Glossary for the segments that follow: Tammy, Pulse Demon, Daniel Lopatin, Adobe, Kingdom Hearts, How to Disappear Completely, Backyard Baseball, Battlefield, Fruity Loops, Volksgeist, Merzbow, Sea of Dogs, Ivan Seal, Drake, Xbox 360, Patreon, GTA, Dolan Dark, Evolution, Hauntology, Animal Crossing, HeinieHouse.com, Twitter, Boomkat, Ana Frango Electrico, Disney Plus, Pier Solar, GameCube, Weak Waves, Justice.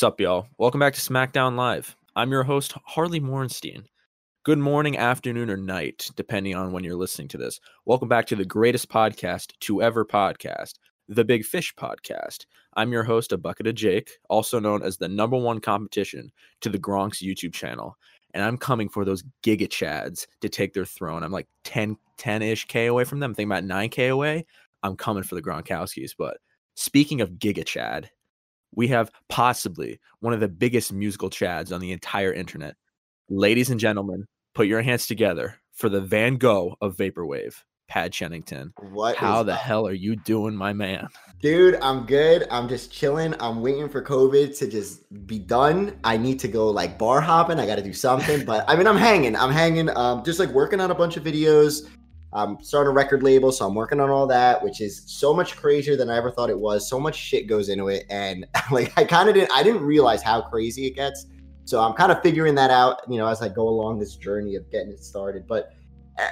Sup, y'all. Welcome back to SmackDown Live. I'm your host, Harley Morenstein. Good morning, afternoon, or night, depending on when you're listening to this. Welcome back to the greatest podcast to ever podcast, The Big Fish Podcast. I'm your host, A Bucket of Jake, also known as the #1 competition to the Gronks YouTube channel. And I'm coming for those Giga Chads to take their throne. I'm like 10-ish K away from them. I'm thinking about 9K away. I'm coming for the Gronkowskis. But speaking of Giga Chad, we have possibly one of the biggest musical chads on the entire internet. Ladies and gentlemen, put your hands together for the Van Gogh of Vaporwave, Pat Chennington. How the hell are you doing, my man? Dude, I'm good. I'm just chilling. I'm waiting for COVID to just be done. I need to go like bar hopping. I got to do something. But I mean, I'm hanging. Just like working on a bunch of videos. I'm starting a record label, so I'm working on all that, which is so much crazier than I ever thought it was. So much shit goes into it, and like I didn't realize how crazy it gets. So I'm kind of figuring that out, you know, as I go along this journey of getting it started. But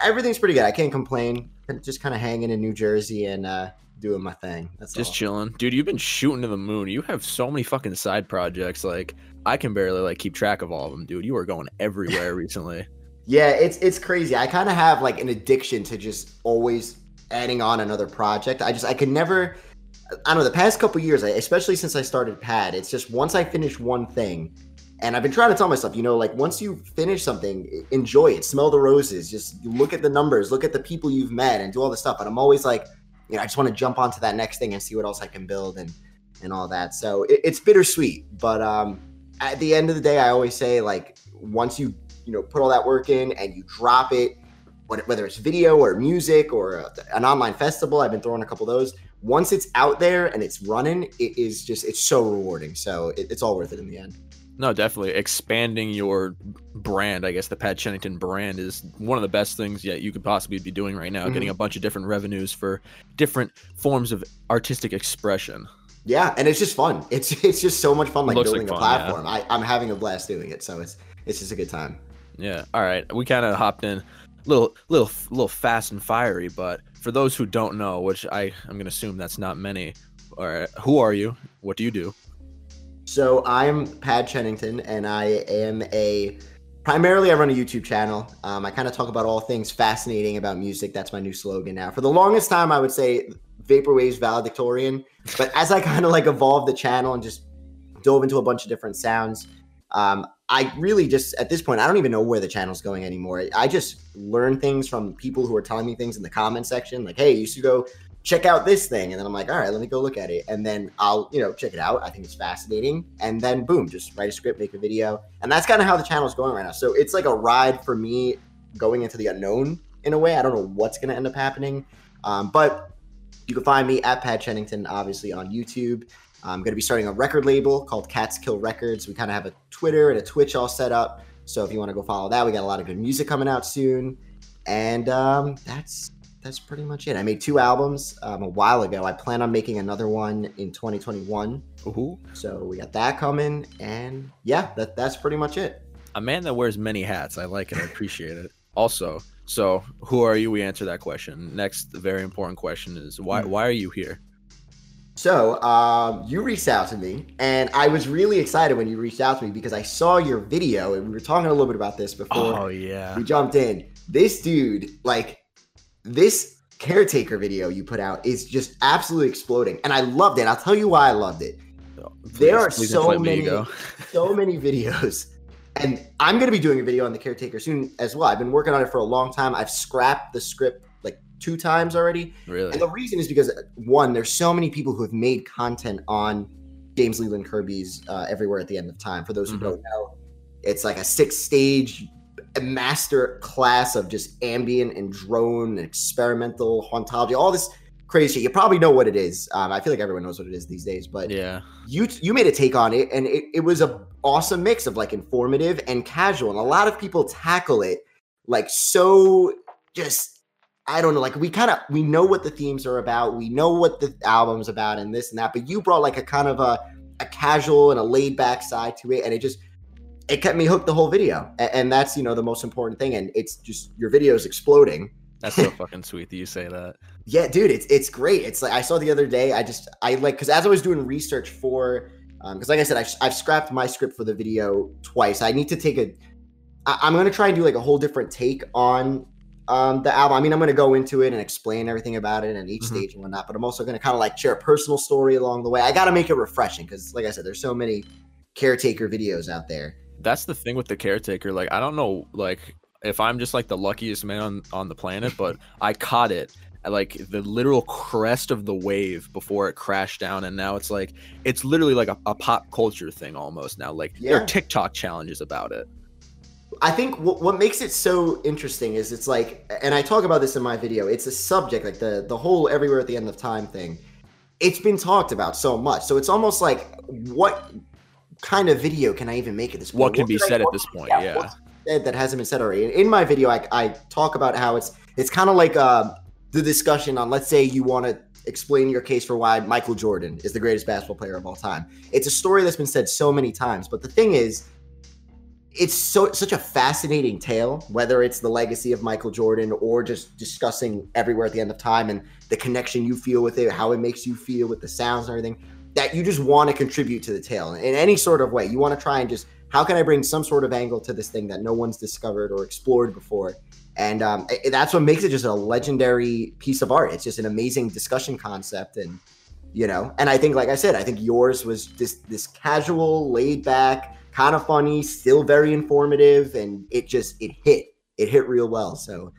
everything's pretty good. I can't complain. I'm just kind of hanging in New Jersey and doing my thing. That's just all. Chilling, dude. You've been shooting to the moon. You have so many fucking side projects. Like I can barely like keep track of all of them, dude. You are going everywhere recently. Yeah, it's crazy. I kind of have like an addiction to just always adding on another project. I could never, I don't know, the past couple years, especially since I started Pad, it's just once I finish one thing, and I've been trying to tell myself, you know, like once you finish something, enjoy it, smell the roses, just look at the numbers, look at the people you've met and do all this stuff. And I'm always like, you know, I just want to jump onto that next thing and see what else I can build and all that. So it's bittersweet. But at the end of the day, I always say like once you know, put all that work in and you drop it, whether it's video or music or an online festival. I've been throwing a couple of those. Once it's out there and it's running, it is just, it's so rewarding. So it's all worth it in the end. No, definitely. Expanding your brand, I guess the Pat Chennington brand is one of the best things that you could possibly be doing right now, mm-hmm. Getting a bunch of different revenues for different forms of artistic expression. Yeah, and it's just fun. It's just so much fun, like building a platform. Yeah. I'm having a blast doing it, so it's just a good time. Yeah. All right. We kind of hopped in a little fast and fiery, but for those who don't know, which I'm going to assume that's not many, or who are you? What do you do? So I'm Pat Chennington, and I am primarily I run a YouTube channel. I kind of talk about all things fascinating about music. That's my new slogan now. For the longest time, I would say Vaporwave's valedictorian, but as I kind of like evolved the channel and just dove into a bunch of different sounds, I really just, at this point, I don't even know where the channel's going anymore. I just learn things from people who are telling me things in the comment section. Like, hey, you should go check out this thing. And then I'm like, all right, let me go look at it. And then I'll, you know, check it out. I think it's fascinating. And then boom, just write a script, make a video. And that's kind of how the channel's going right now. So it's like a ride for me going into the unknown in a way. I don't know what's going to end up happening. But you can find me at Pat Chennington, obviously on YouTube. I'm going to be starting a record label called Catskill Records. We kind of have a Twitter and a Twitch all set up. So if you want to go follow that, we got a lot of good music coming out soon. And that's pretty much it. I made 2 albums a while ago. I plan on making another one in 2021. Ooh. So we got that coming. And yeah, that's pretty much it. A man that wears many hats. I like it. I appreciate it. Also, so who are you? We answer that question. Next, the very important question is why are you here? So you reached out to me, and I was really excited when you reached out to me because I saw your video, and we were talking a little bit about this before we jumped in. This dude, like this Caretaker video you put out is just absolutely exploding, and I loved it. I'll tell you why I loved it. There are so many videos, and I'm gonna be doing a video on the Caretaker soon as well. I've been working on it for a long time. I've scrapped the script 2 times already. Really? And the reason is because one, there's so many people who have made content on James Leland Kirby's Everywhere at the End of Time. For those who don't know, it's like a 6-stage master class of just ambient and drone and experimental hauntology, all this crazy shit. You probably know what it is. I feel like everyone knows what it is these days, but yeah, you made a take on it, and it was an awesome mix of like informative and casual. And a lot of people tackle it like so just, I don't know, like we know what the themes are about. We know what the album's about and this and that, but you brought like a kind of a casual and a laid back side to it. And it kept me hooked the whole video. And that's, you know, the most important thing. And it's just, your video is exploding. That's so fucking sweet that you say that. Yeah, dude, it's great. It's like, I saw the other day, I like, cause as I was doing research for Because like I said, I've scrapped my script for the video twice. I need to take a... I'm going to try and do like a whole different take on the album. I mean, I'm going to go into it and explain everything about it and each stage and whatnot, but I'm also going to kind of like share a personal story along the way. I got to make it refreshing because like I said, there's so many Caretaker videos out there. That's the thing with the Caretaker. Like, I don't know, like if I'm just like the luckiest man on the planet, but I caught it at like the literal crest of the wave before it crashed down. And now it's like, it's literally like a pop culture thing almost now. Like there are TikTok challenges about it. I think what makes it so interesting is it's like, and I talk about this in my video, it's a subject, like the whole Everywhere at the End of Time thing. It's been talked about so much. So it's almost like, what kind of video can I even make at this point? What can be said at this point? Yeah. What's said that hasn't been said already? In my video, I talk about how it's kind of like the discussion on, let's say you want to explain your case for why Michael Jordan is the greatest basketball player of all time. It's a story that's been said so many times, but the thing is, it's such a fascinating tale, whether it's the legacy of Michael Jordan or just discussing Everywhere at the End of Time and the connection you feel with it, how it makes you feel with the sounds and everything, that you just want to contribute to the tale in any sort of way. You want to try and just, how can I bring some sort of angle to this thing that no one's discovered or explored before? And that's what makes it just a legendary piece of art. It's just an amazing discussion concept. And, you know, and I think, like I said, I think yours was just this casual, laid back, kind of funny, still very informative, and it hit real well. So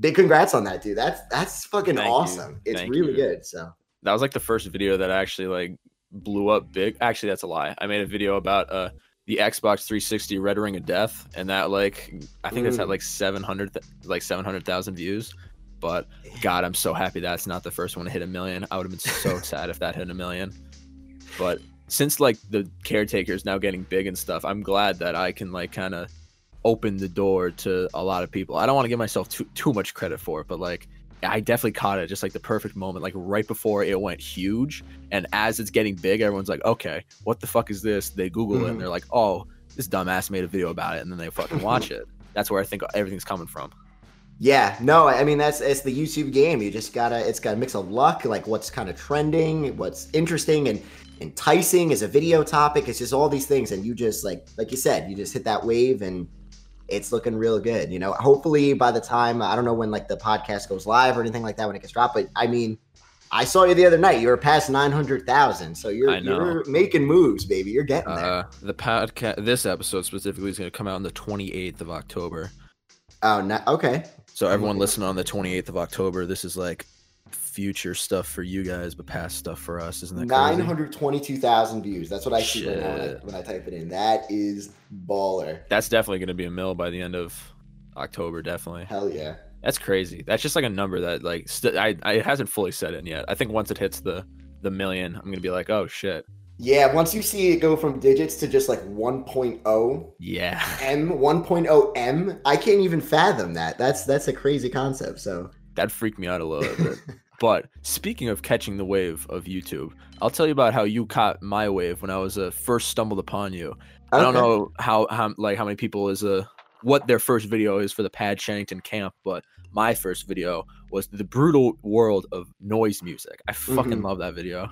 big congrats on that, dude. That's fucking awesome. It's really good. So that was like the first video that actually like blew up big. Actually, that's a lie. I made a video about the Xbox 360 Red Ring of Death, and that like I think that's had like 700,000 views. But God, I'm so happy that's not the first one to hit 1 million. I would have been so sad if that hit 1 million. But since like the Caretaker is now getting big and stuff, I'm glad that I can like kind of open the door to a lot of people. I don't want to give myself too much credit for it, but like I definitely caught it just like the perfect moment, like right before it went huge. And as it's getting big, everyone's like, okay, what the fuck is this? They Google it and they're like, oh, this dumbass made a video about it, and then they fucking watch it. That's where I think everything's coming from. Yeah, no, I mean, it's the YouTube game. You just gotta, it's got a mix of luck, like what's kind of trending, what's interesting and enticing as a video topic. It's just all these things. And you just like you said, you just hit that wave and it's looking real good. You know, hopefully by the time, I don't know when like the podcast goes live or anything like that, when it gets dropped, but I mean, I saw you the other night, you were past 900,000. So you're making moves, baby. You're getting there. The podcast, this episode specifically is going to come out on the 28th of October. Oh, okay. So everyone listening on the 28th of October, this is like future stuff for you guys, but past stuff for us. Isn't that 922,000 views? That's what I see right now when I type it in. That is baller. That's definitely going to be 1 mil by the end of October. Definitely. Hell yeah. That's crazy. That's just like a number that like it hasn't fully set in yet. I think once it hits the million, I'm going to be like, oh shit. Yeah, once you see it go from digits to just like 1.0 1.0 M, I can't even fathom that. That's a crazy concept. So that freaked me out a little bit. But speaking of catching the wave of YouTube, I'll tell you about how you caught my wave when I was first stumbled upon you. Okay. I don't know how many people is what their first video is for the Pad Chennington camp, but my first video was the brutal world of noise music. I fucking love that video.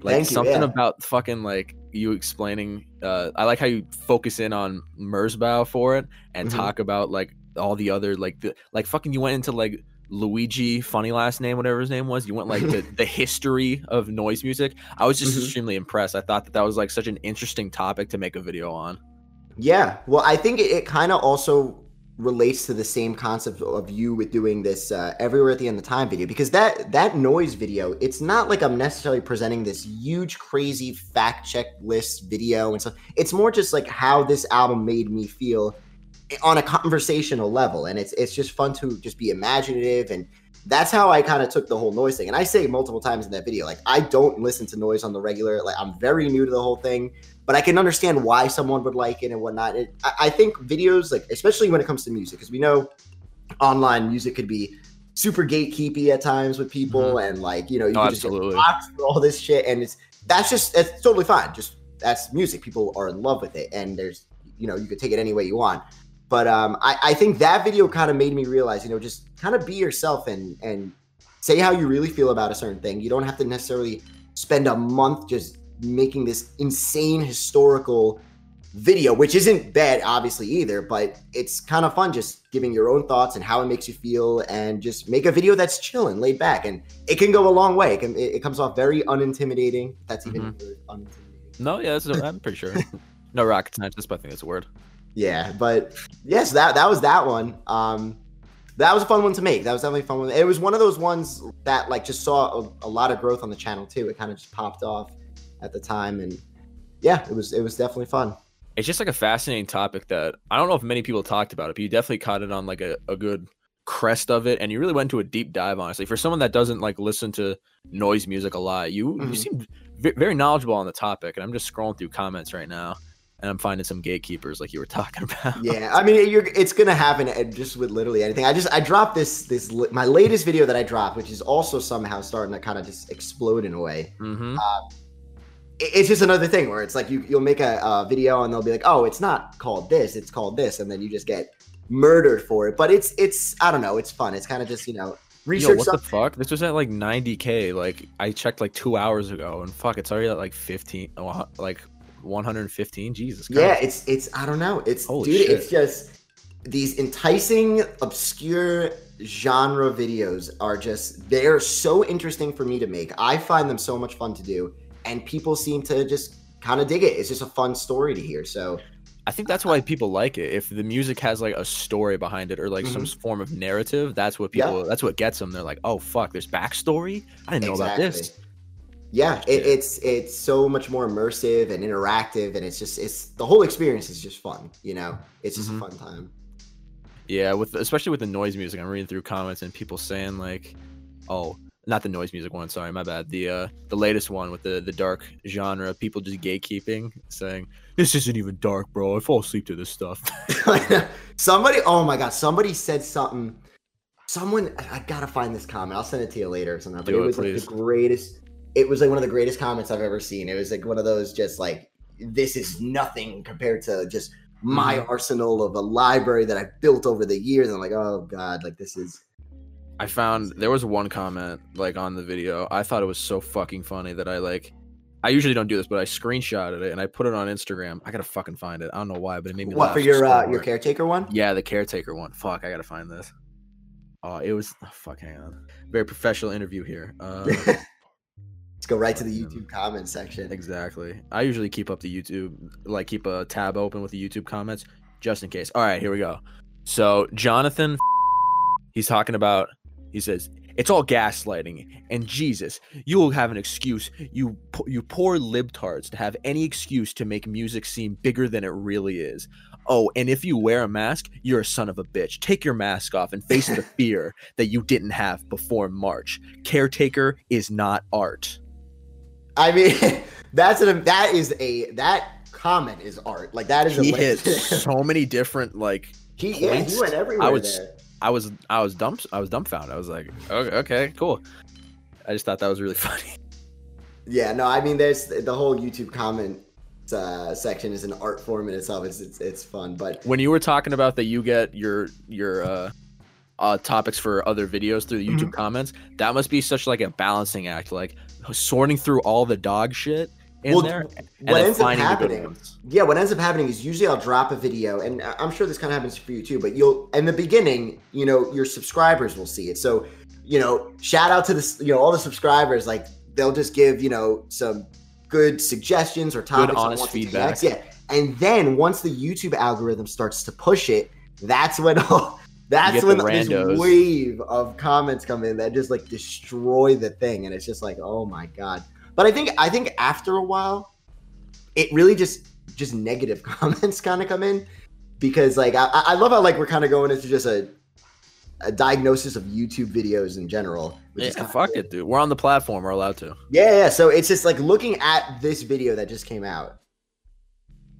Like about fucking like you explaining. I like how you focus in on Merzbow for it and talk about like all the other like fucking you went into like Luigi, funny last name, whatever his name was. You went like the history of noise music. I was just extremely impressed. I thought that was like such an interesting topic to make a video on. Yeah, well, I think it kind of also relates to the same concept of you with doing this Everywhere at the End of Time video, because that noise video, it's not like I'm necessarily presenting this huge crazy fact check list video and stuff. It's more just like how this album made me feel on a conversational level, and it's just fun to just be imaginative. And that's how I kind of took the whole noise thing. And I say multiple times in that video, like I don't listen to noise on the regular. Like I'm very new to the whole thing, but I can understand why someone would like it and whatnot. I think videos, like especially when it comes to music, because we know online music could be super gatekeepy at times with people, and like you know you just get boxed for all this shit, and that's totally fine. Just that's music. People are in love with it, and there's you know you could take it any way you want. But I think that video kind of made me realize, you know, just kind of be yourself and say how you really feel about a certain thing. You don't have to necessarily spend a month just making this insane historical video, which isn't bad, obviously, either, but it's kind of fun just giving your own thoughts and how it makes you feel, and just make a video that's chill and laid back, and it can go a long way. It comes off very unintimidating. That's even unintimidating. No, yeah, I'm pretty sure. No rocket scientist, but I think that's a word. Yeah, but yes, that was that one. That was a fun one to make. That was definitely a fun one. It was one of those ones that like just saw a lot of growth on the channel too. It kind of just popped off at the time, and yeah, it was definitely fun. It's just like a fascinating topic that I don't know if many people talked about it, but you definitely caught it on like a good crest of it. And you really went to a deep dive, honestly. For someone that doesn't like listen to noise music a lot, you seem very knowledgeable on the topic. And I'm just scrolling through comments right now, and I'm finding some gatekeepers like you were talking about. Yeah, I mean, it's going to happen just with literally anything. I dropped this my latest video that I dropped, which is also somehow starting to kind of just explode in a way. It's just another thing where it's like you'll make a video and they'll be like, oh, it's not called this, it's called this. And then you just get murdered for it. But it's I don't know. It's fun. It's kind of just, research. Yo, what something. The fuck? This was at like 90K. Like I checked like 2 hours ago, and fuck, it's already at like 15, like 115. Jesus Christ. Yeah, it's I don't know. It's holy dude, shit. It's just these enticing, obscure genre videos are just, they're so interesting for me to make. I find them so much fun to do. And people seem to just kind of dig it. It's just a fun story to hear. So I think that's why people like it. If the music has like a story behind it, or like some form of narrative, that's what people, that's what gets them. They're like, oh fuck, there's backstory. I didn't know about this. Yeah. It's so much more immersive and interactive. And it's just, the whole experience is just fun. It's just a fun time. Yeah. Especially with the noise music, I'm reading through comments and people saying like, oh, not the noise music one, sorry, my bad. The latest one with the dark genre, people just gatekeeping, saying, this isn't even dark, bro. I fall asleep to this stuff. Somebody said something. I gotta find this comment. I'll send it to you later or something. But it was like the greatest, it was like one of the greatest comments I've ever seen. It was like one of those just like, this is nothing compared to just my arsenal of a library that I've built over the years. And I'm like, oh God, like this is... I found there was one comment like on the video. I thought it was so fucking funny that I usually don't do this, but I screenshotted it and I put it on Instagram. I gotta fucking find it. I don't know why, but it made me laugh. What, for your caretaker one? Yeah, the caretaker one. Fuck, I gotta find this. Hang on. Very professional interview here. Let's go right to the YouTube comment section. Exactly. I usually keep up the YouTube, like keep a tab open with the YouTube comments just in case. All right, here we go. So Jonathan, he's talking about. He says, it's all gaslighting, and Jesus, you will have an excuse, you poor libtards, to have any excuse to make music seem bigger than it really is. Oh, and if you wear a mask, you're a son of a bitch. Take your mask off and face the fear that you didn't have before March. Caretaker is not art. I mean, that comment is art. Like that is so many different like he went everywhere. I was dumbfounded. I was like, okay, cool. I just thought that was really funny. Yeah, no, I mean, there's the whole YouTube comment section is an art form in itself. It's fun. But when you were talking about that, you get your topics for other videos through the YouTube comments. That must be such like a balancing act, like sorting through all the dog shit. What ends up happening is usually I'll drop a video, and I'm sure this kind of happens for you too, but you'll, in the beginning, your subscribers will see it. So, shout out to all the subscribers, like they'll just give, some good suggestions or topics. Good, honest feedback. Yeah. And then once the YouTube algorithm starts to push it, that's when this wave of comments come in that just like destroy the thing. And it's just like, oh my God. But I think after a while, it really just negative comments kind of come in, because like I love how like we're kind of going into just a diagnosis of YouTube videos in general. Fuck it, dude. We're on the platform. We're allowed to. Yeah. So it's just like looking at this video that just came out.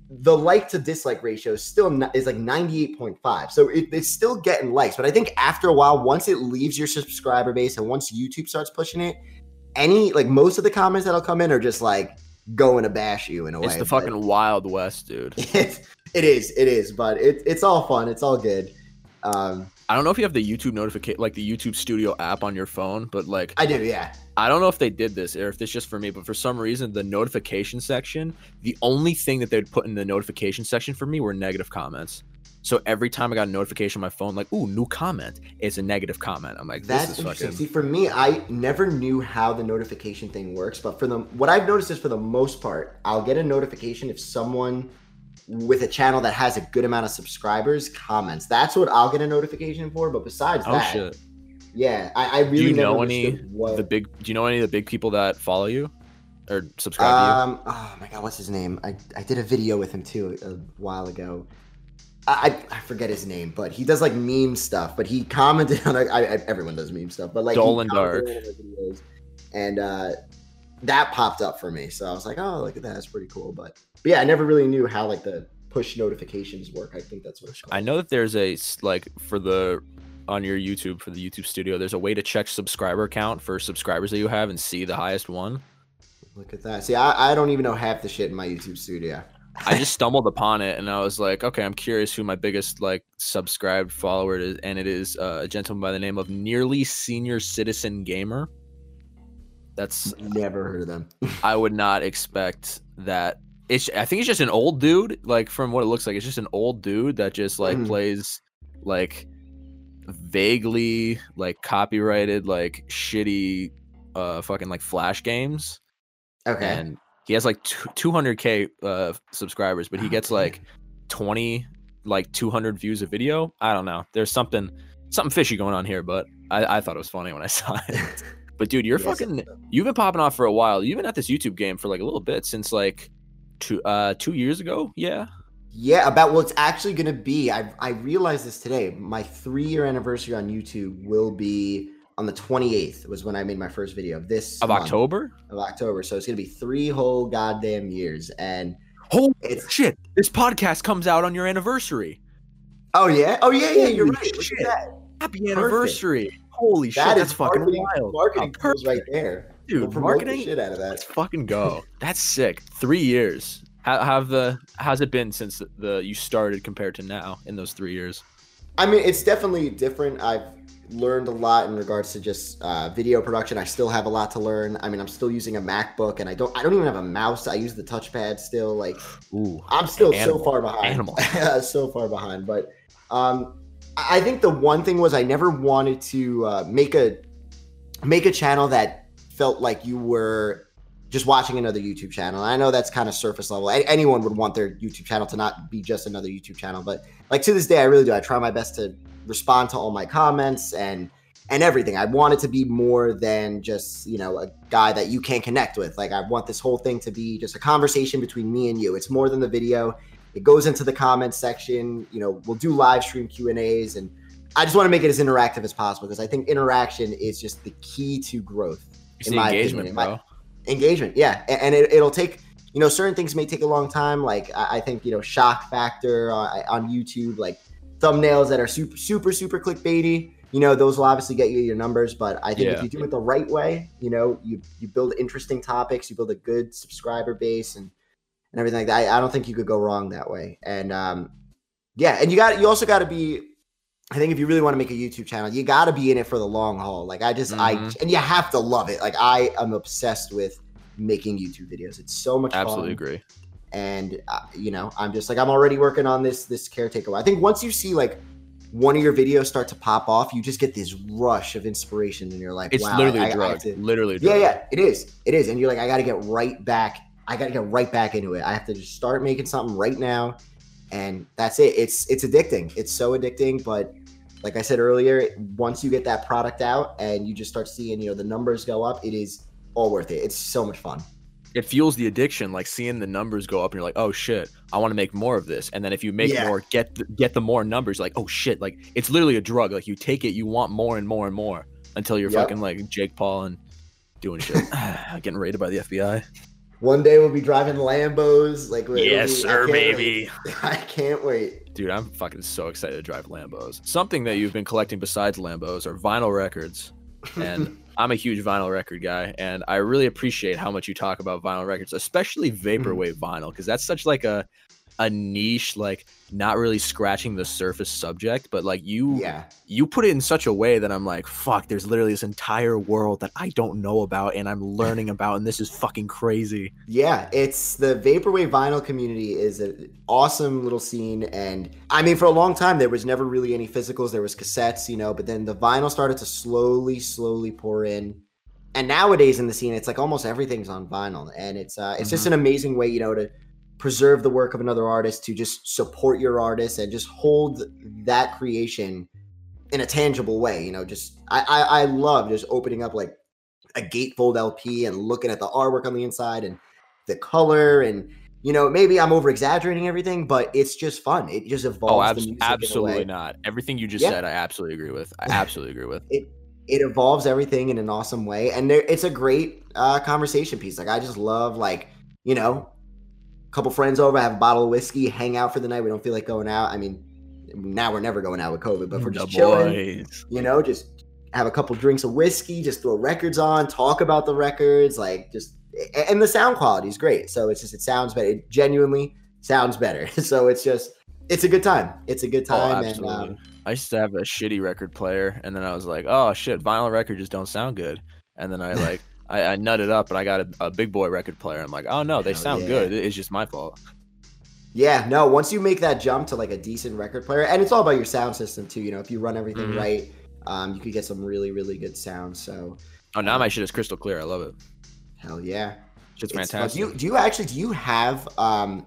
The like to dislike ratio is like 98.5. So it's still getting likes. But I think after a while, once it leaves your subscriber base and once YouTube starts pushing it, most of the comments that'll come in are just like going to bash you in a way. It's the fucking Wild West, dude. It is. But it's all fun. It's all good. I don't know if you have the YouTube notification, like the YouTube Studio app on your phone, but like I do, yeah. I don't know if they did this or if it's just for me, but for some reason, the notification section, the only thing that they'd put in the notification section for me were negative comments. So every time I got a notification on my phone, like, ooh, new comment, it's a negative comment. I'm like, this is fucking... See, for me, I never knew how the notification thing works, but for the what I've noticed is for the most part, I'll get a notification if someone with a channel that has a good amount of subscribers comments. That's what I'll get a notification for. But besides that, shit. Yeah, I really do you know any of the big people that follow you or subscribe to you? Oh my god, what's his name? I did a video with him too a while ago. I forget his name, but he does like meme stuff, but he commented on everyone does meme stuff, but like Dolan Dark videos, and that popped up for me, so I was like, oh, look at that, that's pretty cool. But yeah, I never really knew how like the push notifications work. I think that's what it's called. I know that there's a like on your YouTube, for the YouTube Studio, there's a way to check subscriber count for subscribers that you have and see the highest one. Look at that. See, I don't even know half the shit in my YouTube Studio. I just stumbled upon it and I was like, okay, I'm curious who my biggest like subscribed follower is, and it is a gentleman by the name of Nearly Senior Citizen Gamer. That's never heard of them. I would not expect that. I think it's just an old dude, like from what it looks like, it's just an old dude that just like plays like vaguely like copyrighted like shitty fucking like Flash games. Okay. And he has like 200k subscribers, but he gets like 200 views a video. I don't know. There's something fishy going on here, but I thought it was funny when I saw it. But dude, you're you've been popping off for a while. You've been at this YouTube game for like a little bit, since like 2 years ago. Yeah, about what's actually gonna be. I realized this today. My 3-year anniversary on YouTube will be on the 28th was when I made my first video of October. So it's going to be 3 whole goddamn years. And holy shit, this podcast comes out on your anniversary. Oh yeah. Oh yeah. Yeah. You're right. Shit. Happy anniversary. Perfect. Holy shit. That's fucking wild. Marketing goes right there. Dude, marketing the shit out of that. Let's fucking go. That's sick. 3 years. How's it been since you started compared to now in those 3 years? I mean, it's definitely different. I've learned a lot in regards to just video production. I still have a lot to learn. I mean, I'm still using a MacBook, and I don't even have a mouse. I use the touchpad still. Like, ooh, I'm still so far behind. So far behind. But I think the one thing was I never wanted to make a channel that felt like you were just watching another YouTube channel. I know that's kind of surface level. Anyone would want their YouTube channel to not be just another YouTube channel. But like to this day, I really do. I try my best to respond to all my comments and everything. I want it to be more than just, you know, a guy that you can't connect with. Like, I want this whole thing to be just a conversation between me and you. It's more than the video. It goes into the comments section. You know, we'll do live stream Q&As, and I just want to make it as interactive as possible, because I think interaction is just the key to growth. It's engagement, bro. Engagement, yeah. And it'll take, you know, certain things may take a long time. Like, I think, you know, shock factor on YouTube, like thumbnails that are super, super, super clickbaity, you know, those will obviously get you your numbers. But I think if you do it the right way, you know, you build interesting topics, you build a good subscriber base and everything like that. I don't think you could go wrong that way. And and you also got to be, I think if you really want to make a YouTube channel, you got to be in it for the long haul. Like and you have to love it. Like, I am obsessed with making YouTube videos. It's so much fun. Absolutely agree. And you know, I'm just like, I'm already working on this Caretaker. I think once you see like one of your videos start to pop off, you just get this rush of inspiration in your life. It's literally a drug. Yeah, it is. And you're like, I got to get right back into it. I have to just start making something right now. And that's it. It's addicting. It's so addicting. But like I said earlier, once you get that product out and you just start seeing, you know, the numbers go up, it is all worth it. It's so much fun. It fuels the addiction, like seeing the numbers go up and you're like, oh shit, I want to make more of this. And then if you make more, get the more numbers, like, oh shit, like it's literally a drug. Like, you take it, you want more and more and more until you're fucking like Jake Paul and doing shit, getting raided by the FBI. One day we'll be driving Lambos. Like, yes, sir, baby. I can't wait. Dude, I'm fucking so excited to drive Lambos. Something that you've been collecting besides Lambos are vinyl records. And I'm a huge vinyl record guy. And I really appreciate how much you talk about vinyl records, especially Vaporwave vinyl, because that's such like a a niche, like not really scratching the surface subject, but like you put it in such a way that I'm like, fuck, there's literally this entire world that I don't know about and I'm learning about, and this is fucking crazy. Yeah, it's the Vaporwave vinyl community is an awesome little scene. And I mean, for a long time, there was never really any physicals. There was cassettes, you know, but then the vinyl started to slowly pour in. And nowadays in the scene, it's like almost everything's on vinyl. And it's just an amazing way, you know, to preserve the work of another artist, to just support your artist and just hold that creation in a tangible way. You know, just I love just opening up like a gatefold LP and looking at the artwork on the inside and the color. And, you know, maybe I'm over exaggerating everything, but it's just fun. It just evolves. Oh, the music absolutely in a way. Not. Everything you just said, I absolutely agree with. I absolutely agree with it. It evolves everything in an awesome way. And it's a great conversation piece. Like, I just love, like, you know, a couple friends over, have a bottle of whiskey, hang out for the night. We don't feel like going out. I mean, now we're never going out with COVID, but we're just chilling, you know, just have a couple drinks of whiskey, just throw records on, talk about the records, like just, and the sound quality is great. So it's just, it sounds better. It genuinely sounds better. So it's just, it's a good time. It's a good time. Oh, absolutely. And, I used to have a shitty record player, and then I was like, oh shit, vinyl records just don't sound good. And then I like, I nutted up and I got a big boy record player. I'm like, oh no, they sound good. It's just my fault. Yeah, no, once you make that jump to like a decent record player, and it's all about your sound system too. You know, if you run everything right, you could get some really, really good sounds. So. Oh, now my shit is crystal clear. I love it. Hell yeah. Shit's fantastic. Do you have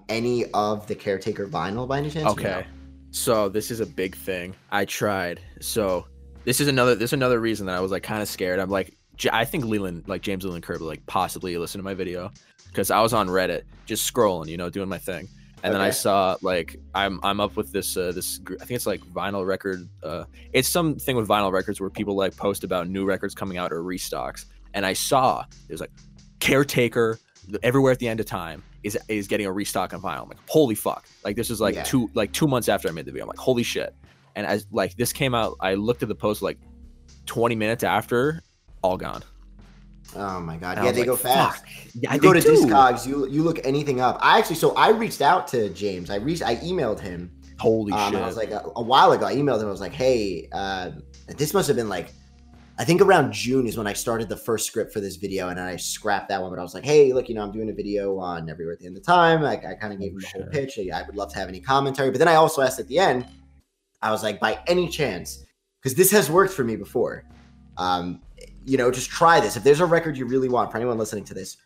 any of the Caretaker vinyl by any chance? Okay. So this is a big thing. I tried. So this is another reason that I was like kind of scared. I'm like, I think Leland, like James Leland Kirby, like possibly listened to my video, because I was on Reddit just scrolling, you know, doing my thing, and then I saw like I'm up with this this I think it's like vinyl record. It's something with vinyl records where people like post about new records coming out or restocks, and I saw there's like Caretaker, Everywhere at the End of Time is getting a restock on vinyl. I'm like, holy fuck, like this is like two months after I made the video. I'm like, holy shit. And as like this came out, I looked at the post like 20 minutes after, all gone. Oh my god. And yeah, they like, go fast. Yeah, you go to Discogs, you look anything up. I reached out to James. I emailed him. Holy shit. I was like a while ago, I emailed him. I was like, hey, this must have been like, I think around June is when I started the first script for this video, and I scrapped that one. But I was like, hey, look, you know, I'm doing a video on Everywhere at the End of Time. I kind of gave him the whole pitch. I would love to have any commentary. But then I also asked at the end, I was like, by any chance, because this has worked for me before, you know, just try this. If there's a record you really want, for anyone listening to this,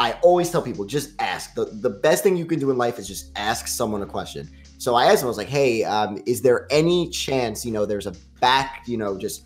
I always tell people, just ask. The best thing you can do in life is just ask someone a question. So I asked him, I was like, hey, is there any chance, you know, there's a back, you know, just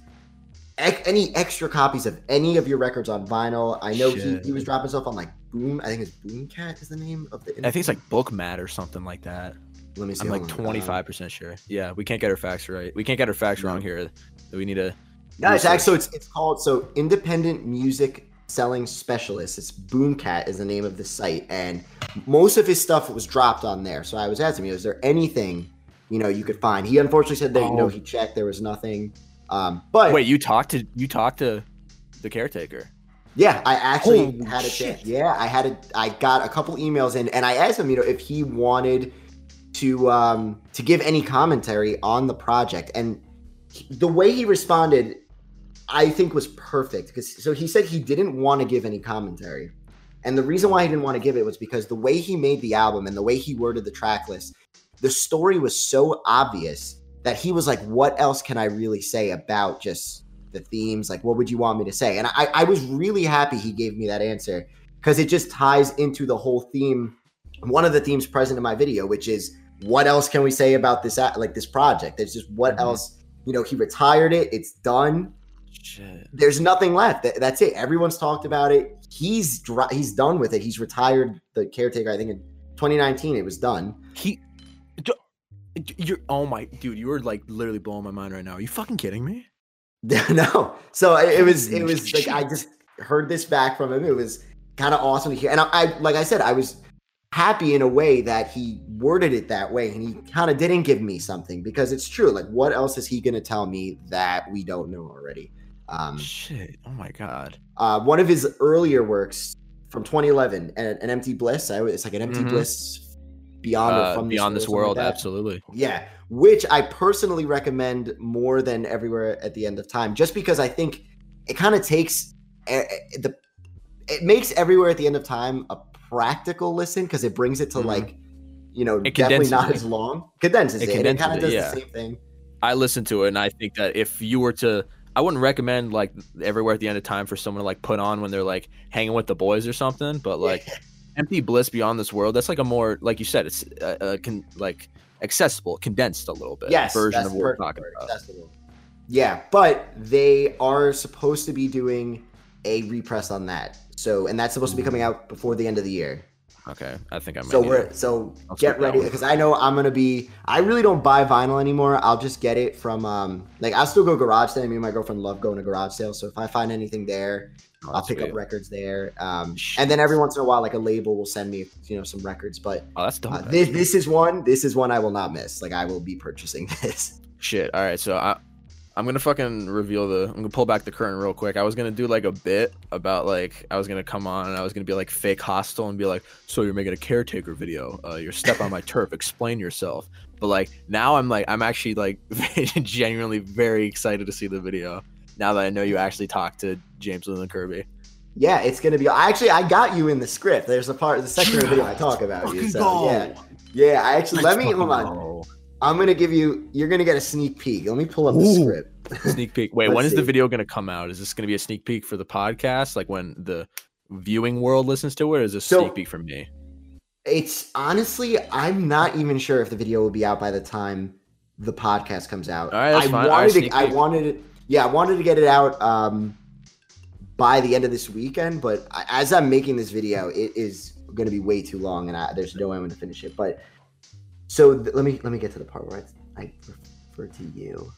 any extra copies of any of your records on vinyl? I know he was dropping stuff on like I think it's Boomkat is the name of the industry. I think it's like Bookmat or something like that. Let me see. I'm like 25% sure. Yeah, we can't get our facts right. We can't get our facts wrong here. We need to. No, it's actually it's called Independent Music Selling Specialist. It's Boomkat is the name of the site, and most of his stuff was dropped on there. So I was asking him, is there anything, you know, you could find? He unfortunately said that he checked, there was nothing. But wait, you talked to the Caretaker? Yeah, I actually had a chance. Yeah, I got a couple emails in, and I asked him, you know, if he wanted to give any commentary on the project, and the way he responded, I think, was perfect. Because so he said he didn't want to give any commentary, and the reason why he didn't want to give it was because the way he made the album and the way he worded the track list, the story was so obvious that he was like, what else can I really say about just the themes? Like, what would you want me to say? And I was really happy he gave me that answer, because it just ties into the whole theme, one of the themes present in my video, which is, what else can we say about this, like this project? There's just what else, you know, he retired it, it's done. Shit. There's nothing left. That's it. Everyone's talked about it. He's done with it. He's retired the Caretaker, I think in 2019, it was done. Oh my dude, you were like literally blowing my mind right now. Are you fucking kidding me? No. So it was like, I just heard this back from him. It was kind of awesome to hear. And I, like I said, I was happy in a way that he worded it that way, and he kind of didn't give me something, because it's true. Like, what else is he going to tell me that we don't know already? Shit. Oh my God. One of his earlier works from 2011, An Empty Bliss. It's like An Empty Bliss Beyond or From Beyond This World, like, absolutely. Yeah, which I personally recommend more than Everywhere at the End of Time, just because I think it kind of takes it makes Everywhere at the End of Time a practical listen, because it brings it to like, you know, it definitely not as long. Condenses it. It kind of does the same thing. I listened to it, and I think that if you were to, I wouldn't recommend like Everywhere at the End of Time for someone to like put on when they're like hanging with the boys or something, but like Empty Bliss, Beyond This World, that's like a more, like you said, it's like accessible, condensed a little bit version of what we're talking about. Accessible. Yeah, but they are supposed to be doing a repress on that. So, and that's supposed to be coming out before the end of the year. Okay, I think I'm so get ready, because I know I'm gonna be. I really don't buy vinyl anymore. I'll just get it from like, I'll still go garage sale. Me and my girlfriend love going to garage sale, so if I find anything there, I'll pick up records there. And then every once in a while, like a label will send me, you know, some records. But that's dope. This is one I will not miss. Like, I will be purchasing this. Shit. All right, so I'm gonna fucking I'm gonna pull back the curtain real quick. I was gonna do like a bit about like, I was gonna come on and I was gonna be like fake hostile and be like, so you're making a Caretaker video, your step on my turf, explain yourself. But like, now I'm actually like genuinely very excited to see the video, now that I know you actually talked to James Leland Kirby. Yeah, it's gonna be, I got you in the script. There's a part of the section of the video I talk about you. So, yeah, I actually, hold on. I'm going to give you, you're going to get a sneak peek. Let me pull up the script. Sneak peek. Wait, when is the video going to come out? Is this going to be a sneak peek for the podcast? Like, when the viewing world listens to it, or is this sneak peek for me? It's honestly, I'm not even sure if the video will be out by the time the podcast comes out. All right, that's fine. I wanted to get it out by the end of this weekend, but as I'm making this video, it is going to be way too long, and there's no way I'm going to finish it. But so let me get to the part where I refer to you.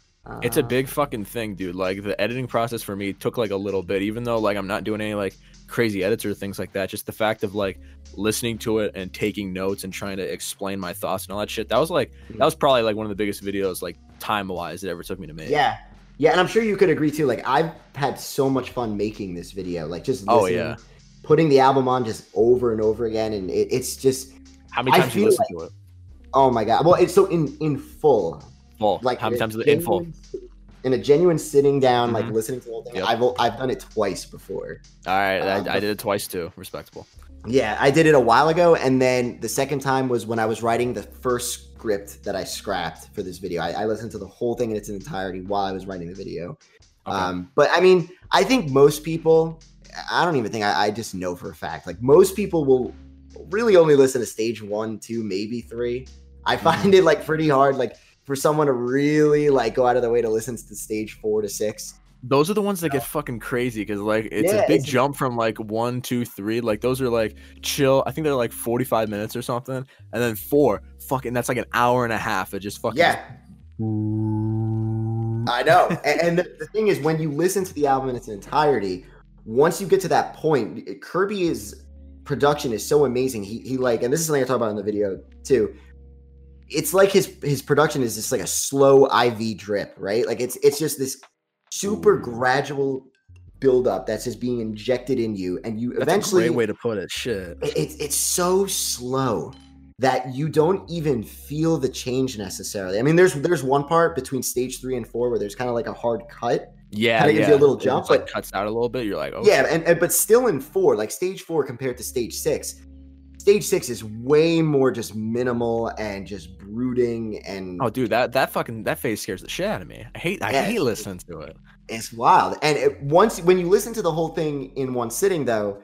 It's a big fucking thing, dude. Like, the editing process for me took like a little bit, even though like I'm not doing any like crazy edits or things like that. Just the fact of like listening to it and taking notes and trying to explain my thoughts and all that shit. That was like, that was probably like one of the biggest videos, like time wise, that ever took me to make. Yeah. Yeah. And I'm sure you could agree too. Like, I've had so much fun making this video, like just listening, putting the album on just over and over again. And it's just, how many times you listen to it? Oh my god! Well, it's so in full. Like, how many times is it in full? In a genuine sitting down, like listening to the whole thing. Yep. I've done it twice before. All right, I did it twice too. Respectable. Yeah, I did it a while ago, and then the second time was when I was writing the first script that I scrapped for this video. I listened to the whole thing in its entirety while I was writing the video. Okay. But I mean, I think most people, I don't even think, I just know for a fact, like most people will really only listen to stage 1, 2, maybe 3. I find it like pretty hard, like for someone to really like go out of their way to listen to stage 4 to 6. Those are the ones that get fucking crazy, because like it's a big jump from like 1, 2, 3. Like those are like chill. I think they're like 45 minutes or something, and then 4. Fucking, that's like an hour and a half of just fucking. Yeah. I know, and the thing is, when you listen to the album in its entirety, once you get to that point, Kirby's production is so amazing. He like, and this is something I talk about in the video too. It's like his production is just like a slow IV drip, right? Like it's just this super gradual buildup that's just being injected in you, and you eventually. That's a great way to put it. Shit. It's so slow that you don't even feel the change necessarily. I mean, there's one part between stage 3 and 4 where there's kind of like a hard cut. Yeah, kind of gives you a little jump, but like cuts out a little bit. You're like, oh. Yeah, and but still in 4, like stage 4 compared to stage 6. Stage 6 is way more just minimal and just brooding and dude, that phase scares the shit out of me. I hate listening to it. It's wild. And when you listen to the whole thing in one sitting though,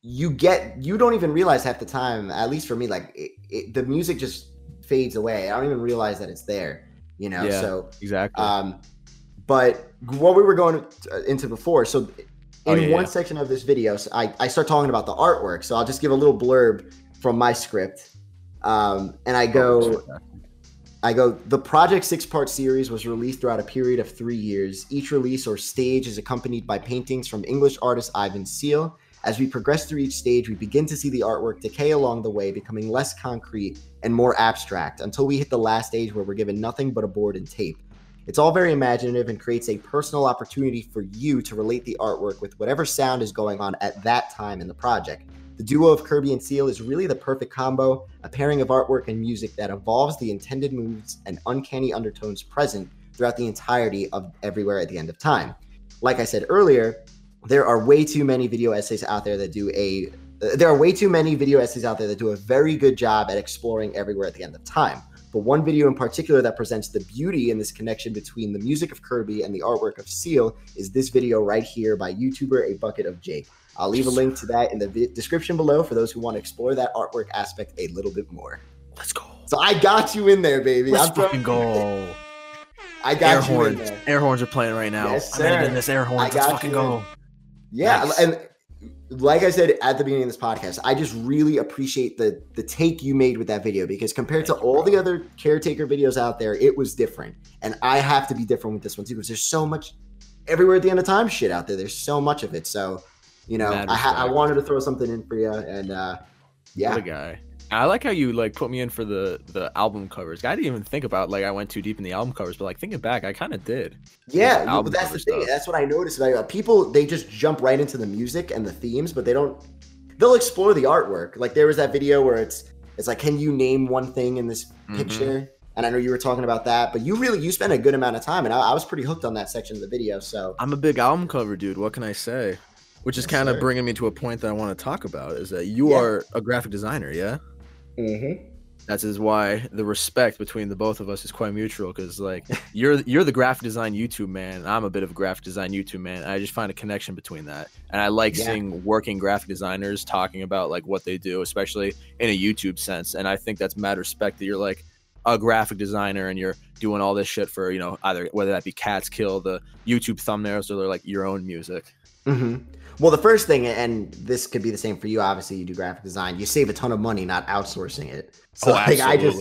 you don't even realize half the time, at least for me, like the music just fades away. I don't even realize that it's there, you know? Yeah, so exactly. But what we were going into before, so In one section of this video, so I start talking about the artwork. So I'll just give a little blurb from my script. And I go, the Project 6-part series was released throughout a period of 3 years. Each release or stage is accompanied by paintings from English artist Ivan Seal. As we progress through each stage, we begin to see the artwork decay along the way, becoming less concrete and more abstract until we hit the last stage where we're given nothing but a board and tape. It's all very imaginative and creates a personal opportunity for you to relate the artwork with whatever sound is going on at that time in the project. The duo of Kirby and Seal is really the perfect combo, a pairing of artwork and music that evolves the intended moods and uncanny undertones present throughout the entirety of Everywhere at the End of Time. Like I said earlier, there are way too many video essays out there that do a very good job at exploring Everywhere at the End of Time. But one video in particular that presents the beauty in this connection between the music of Kirby and the artwork of Seal is this video right here by YouTuber A Bucket of Jake. I'll leave a link to that in the description below for those who want to explore that artwork aspect a little bit more. Let's go. So I got you in there, baby. Let's fucking go. I got air you horns. In there. Air horns are playing right now. Yes, sir. I'm in this air horns. Let's fucking go. Yeah, nice. And like I said at the beginning of this podcast, I just really appreciate the take you made with that video, because compared to all the other Caretaker videos out there, it was different. And I have to be different with this one too, because there's so much Everywhere at the End of Time shit out there. There's so much of it. So, you know, I wanted to throw something in for you. And yeah. What a guy. I like how you like put me in for the album covers. I didn't even think about like I went too deep in the album covers, but like thinking back, I kind of did. Yeah, but that's the thing. Stuff. That's what I noticed about people. They just jump right into the music and the themes, but they don't. They'll explore the artwork. Like there was that video where it's like, can you name one thing in this picture? And I know you were talking about that, but you spent a good amount of time, and I was pretty hooked on that section of the video. So I'm a big album cover dude. What can I say? Which is kind of bringing me to a point that I want to talk about is that you are a graphic designer, yeah. That is why the respect between the both of us is quite mutual, because like you're the graphic design YouTube man, and I'm a bit of a graphic design YouTube man, and I just find a connection between that, and I like seeing working graphic designers talking about like what they do, especially in a YouTube sense. And I think that's mad respect that you're like a graphic designer and you're doing all this shit for, you know, either whether that be Catskill, the YouTube thumbnails, or they're like your own music. Well, the first thing, and this could be the same for you, obviously you do graphic design, you save a ton of money not outsourcing it. So I just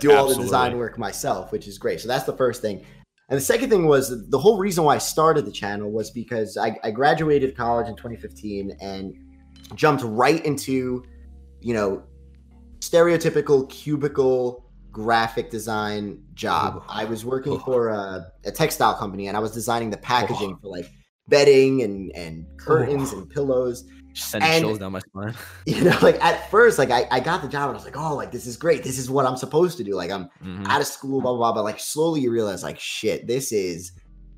do all the design work myself, which is great. So that's the first thing. And the second thing was the whole reason why I started the channel was because I graduated college in 2015 and jumped right into, you know, stereotypical cubicle graphic design job. I was working for a textile company, and I was designing the packaging for like bedding and curtains and pillows. Just sending chills down my spine. You know, like at first, like I got the job and I was like, oh, like this is great. This is what I'm supposed to do. Like I'm out of school, blah, blah, blah. But like slowly you realize like, shit, this is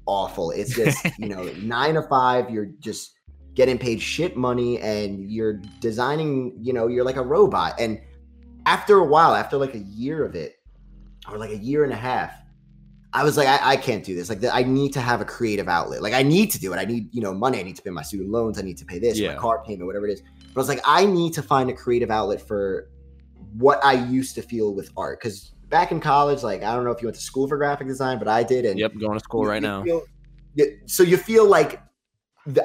awful. It's just, you know, 9 to 5, you're just getting paid shit money and you're designing, you know, you're like a robot. And after a while, after like a year of it, or like a year and a half, I was like, I can't do this. Like, I need to have a creative outlet. Like, I need to do it. I need, you know, money. I need to pay my student loans. I need to pay this, my car payment, whatever it is. But I was like, I need to find a creative outlet for what I used to feel with art. Because back in college, like, I don't know if you went to school for graphic design, but I did. And going to school now. So you feel like,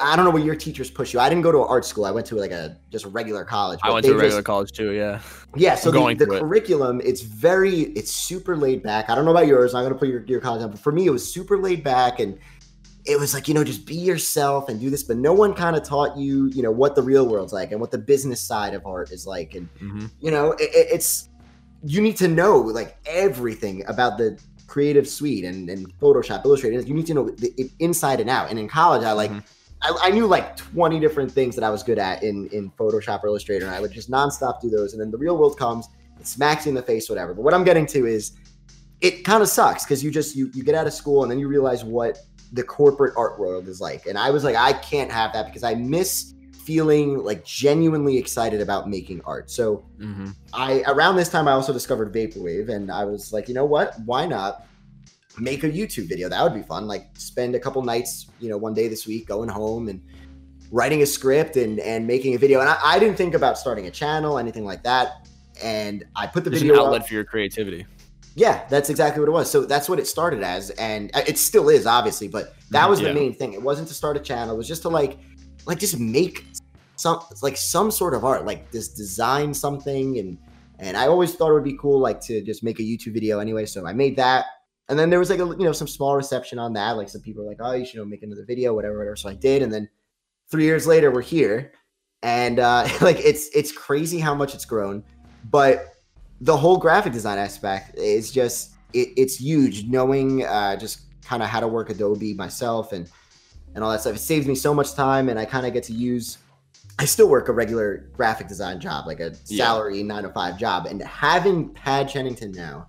I don't know where your teachers push you. I didn't go to an art school. I went to like a regular college. I went to a regular college too. Yeah. Yeah. So the curriculum, it's super laid back. I don't know about yours. I'm not going to put your college on, but for me, it was super laid back. And it was like, you know, just be yourself and do this, but no one kind of taught you, you know, what the real world's like and what the business side of art is like. And, you know, you need to know like everything about the creative suite and Photoshop, Illustrator. You need to know it inside and out. And in college, I like, I knew like 20 different things that I was good at in Photoshop or Illustrator, and I would just nonstop do those. And then the real world comes, it smacks you in the face, whatever. But what I'm getting to is it kind of sucks because you get out of school and then you realize what the corporate art world is like. And I was like, I can't have that because I miss feeling like genuinely excited about making art. So around this time, I also discovered Vaporwave, and I was like, you know what? Why not make a YouTube video? That would be fun. Like spend a couple nights, you know, one day this week going home and writing a script and making a video. And I didn't think about starting a channel, anything like that. And I put there's video an outlet up for your creativity. Yeah, that's exactly what it was. So that's what it started as. And it still is obviously, but that was the main thing. It wasn't to start a channel. It was just to like just make some sort of art, like this design something. And I always thought it would be cool, like to just make a YouTube video anyway. So I made that. And then there was like, you know, some small reception on that. Like some people were like, oh, you should make another video, whatever, whatever. So I did. And then 3 years later, we're here. And like, it's crazy how much it's grown. But the whole graphic design aspect is just, it's huge. Knowing just kind of how to work Adobe myself and all that stuff. It saves me so much time. And I kind of get to use I still work a regular graphic design job, like a salary 9-to-5 job. And having Pat Chennington now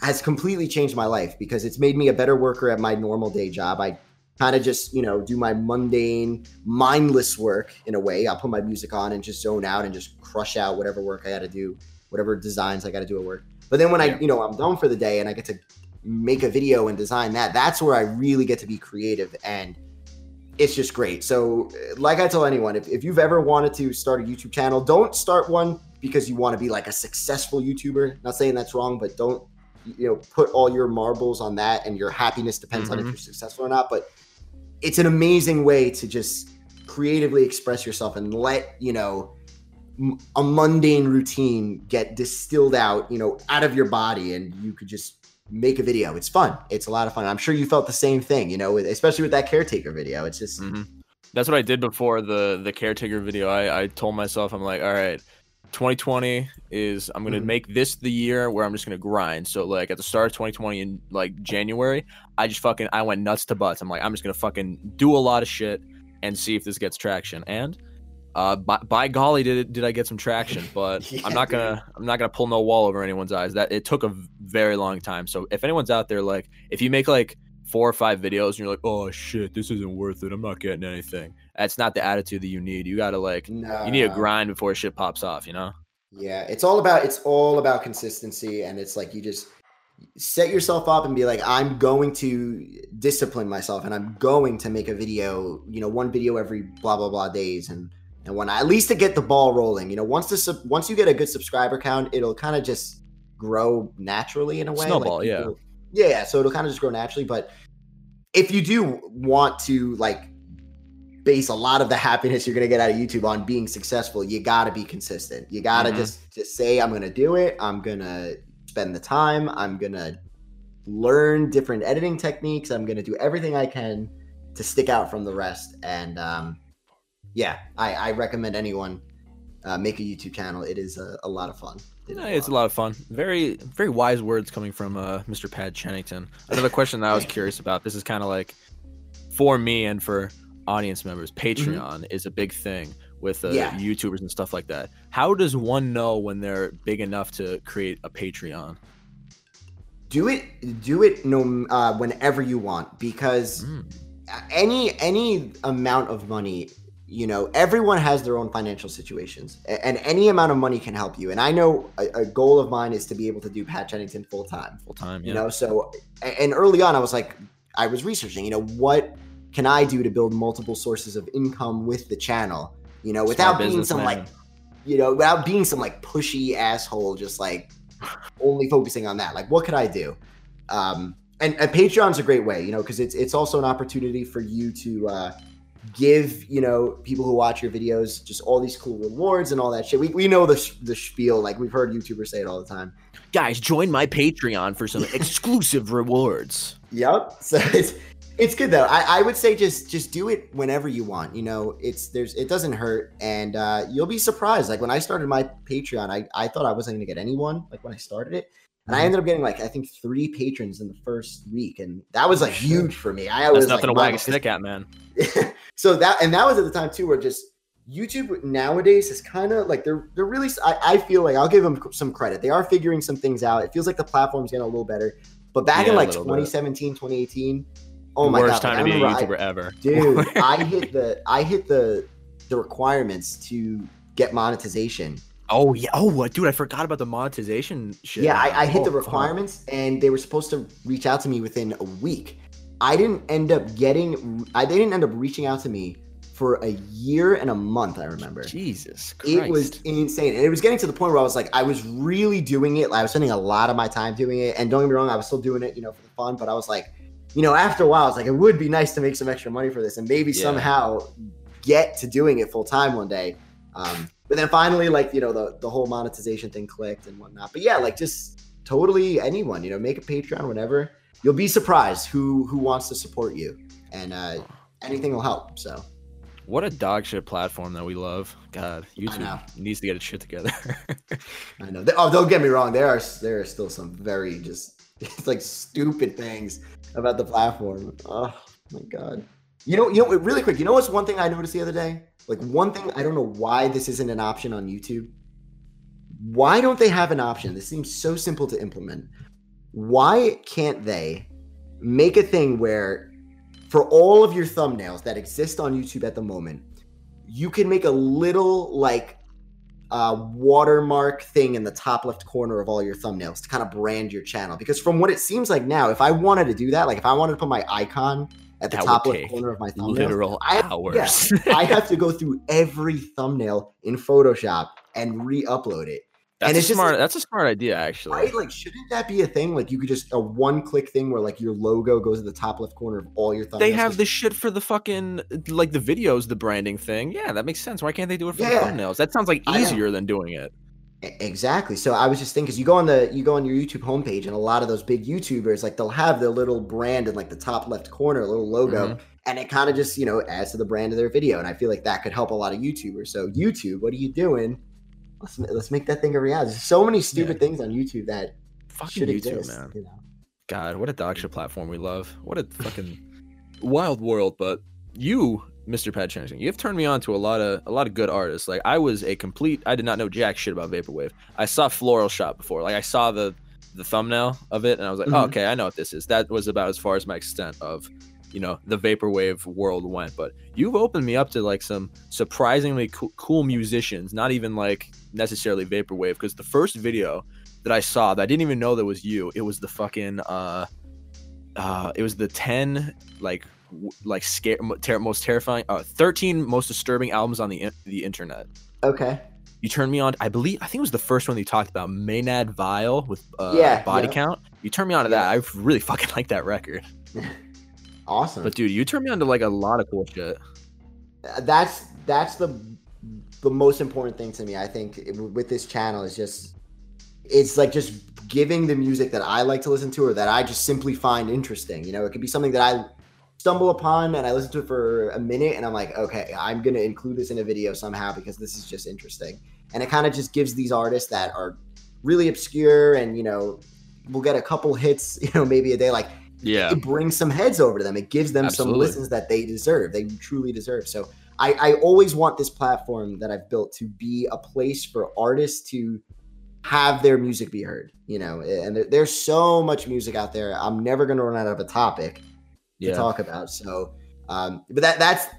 has completely changed my life because it's made me a better worker at my normal day job. I kind of just, you know, do my mundane, mindless work in a way. I'll put my music on and just zone out and just crush out whatever work I got to do, whatever designs I got to do at work. But then when I, you know, I'm done for the day and I get to make a video and design that, that's where I really get to be creative, and it's just great. So like I tell anyone, if you've ever wanted to start a YouTube channel, don't start one because you want to be like a successful YouTuber. Not saying that's wrong, but don't, you know, put all your marbles on that, and your happiness depends on if you're successful or not. But it's an amazing way to just creatively express yourself and let, you know, a mundane routine get distilled out, you know, out of your body, and you could just make a video. It's fun. It's a lot of fun. I'm sure you felt the same thing, you know, especially with that Caretaker video. It's just that's what I did before the Caretaker video. I told myself, I'm like, all right, 2020 is, I'm going to make this the year where I'm just going to grind. So like at the start of 2020 in like January, I went nuts to butts. I'm like, I'm just going to fucking do a lot of shit and see if this gets traction. And by golly, did I get some traction, but yeah, I'm not gonna pull no wall over anyone's eyes. That it took a very long time. So if anyone's out there, like if you make like 4 or 5 videos and you're like, oh shit, this isn't worth it, I'm not getting anything, that's not the attitude that you need. You gotta you need to grind before shit pops off, you know? Yeah, it's all about consistency, and it's like you just set yourself up and be like, I'm going to discipline myself and I'm going to make a video, you know, one video every blah blah blah days, and when at least to get the ball rolling, you know, once you get a good subscriber count, it'll kind of just grow naturally in a way. Snowball, like people, yeah. So it'll kind of just grow naturally. But if you do want to like base a lot of the happiness you're gonna get out of YouTube on being successful, you gotta be consistent. You gotta just say, I'm gonna do it. I'm gonna spend the time. I'm gonna learn different editing techniques. I'm gonna do everything I can to stick out from the rest. And yeah, I recommend anyone make a YouTube channel. It is a lot of fun. It's a lot of fun. Very, very wise words coming from Mr. Pat Chennington. Another question that I was curious about, this is kind of like for me and for audience members, Patreon is a big thing with YouTubers and stuff like that. How does one know when they're big enough to create a Patreon? Do it whenever you want, because any amount of money, you know, everyone has their own financial situations, and any amount of money can help you. And I know a goal of mine is to be able to do Pat Chennington full time, you know? So, and early on I was researching, you know, what can I do to build multiple sources of income with the channel, you know, without being some like pushy asshole, just like only focusing on that. Like, what could I do? And Patreon's a great way, you know, cause it's also an opportunity for you to, give, you know, people who watch your videos just all these cool rewards and all that shit. We know the spiel, like we've heard YouTubers say it all the time. Guys, join my Patreon for some exclusive rewards. Yep. So it's good though. I would say just do it whenever you want. You know, it doesn't hurt, and you'll be surprised. Like when I started my Patreon, I thought I wasn't gonna get anyone, like when I started it. And I ended up getting like, I think 3 patrons in the first week. And that was like huge for me. That's nothing to wag a stick at, man. So that was at the time too, where just YouTube nowadays is kind of like, they're really, I feel like I'll give them some credit. They are figuring some things out. It feels like the platform's getting a little better, but back in like 2017, 2018, oh my God. Worst time to be a YouTuber ever. Dude, I hit the requirements to get monetization. Oh, yeah. Oh, dude, I forgot about the monetization shit. Yeah, I hit the requirements, and they were supposed to reach out to me within a week. They didn't end up reaching out to me for a year and a month, I remember. Jesus Christ. It was insane. And it was getting to the point where I was like, I was really doing it. Like, I was spending a lot of my time doing it. And don't get me wrong, I was still doing it, you know, for the fun. But I was like, you know, after a while, I was like, it would be nice to make some extra money for this and maybe somehow get to doing it full time one day. But then finally, like, you know, the whole monetization thing clicked and whatnot. But yeah, like just totally anyone, you know, make a Patreon, whatever. You'll be surprised who wants to support you, and anything will help. So what a dog shit platform that we love. God, YouTube needs to get its shit together. I know. Don't get me wrong. There are still some very it's like stupid things about the platform. Oh my God. You know, really quick, you know what's one thing I noticed the other day? Like, one thing, I don't know why this isn't an option on YouTube. Why don't they have an option? This seems so simple to implement. Why can't they make a thing where for all of your thumbnails that exist on YouTube at the moment, you can make a little like watermark thing in the top left corner of all your thumbnails to kind of brand your channel? Because from what it seems like now, if I wanted to do that, like if I wanted to put my icon at the top left corner of my thumbnail, literal hours. Yeah, I have to go through every thumbnail in Photoshop and re-upload it. That's a smart idea, actually. Right? Like, shouldn't that be a thing? Like, you could just a one-click thing where like your logo goes to the top left corner of all your thumbnails. They have this shit for the fucking like the videos, the branding thing. Yeah, that makes sense. Why can't they do it for the thumbnails? That sounds like easier than doing it. Exactly. So I was just thinking, because you go on your YouTube homepage, and a lot of those big YouTubers, like, they'll have their little brand in like the top left corner, a little logo, and it kind of just, you know, adds to the brand of their video. And I feel like that could help a lot of YouTubers. So YouTube, what are you doing? Let's make that thing a reality. There's so many stupid things on YouTube that should exist, man. You know? God, what a dog shit platform we love. What a fucking wild world. But you, Mr. Pat Chennington, you've turned me on to a lot of good artists. Like, I did not know jack shit about Vaporwave. I saw Floral Shop before. Like, I saw the thumbnail of it, and I was like, oh, okay, I know what this is. That was about as far as my extent of, you know, the Vaporwave world went. But you've opened me up to like some surprisingly cool musicians, not even like necessarily Vaporwave, because the first video that I saw that I didn't even know that was you, it was the fucking it was the 10 most terrifying 13 most disturbing albums on the internet. Okay. You turned me on. I think it was the first one that you talked about, Maynard Vile with Body Count. You turned me on to that. I really fucking like that record. Awesome. But dude, you turned me on to like a lot of cool shit. That's the most important thing to me, I think, with this channel, is just, it's like just giving the music that I like to listen to, or that I just simply find interesting. You know, it could be something that I stumble upon and I listen to it for a minute and I'm like, okay, I'm going to include this in a video somehow because this is just interesting. And it kind of just gives these artists that are really obscure and, you know, will get a couple hits, you know, maybe a day, like, yeah, it brings some heads over to them. It gives them some listens that they deserve. They truly deserve. So I always want this platform that I've built to be a place for artists to have their music be heard, you know, and there's so much music out there. I'm never going to run out of a topic to talk about. So, but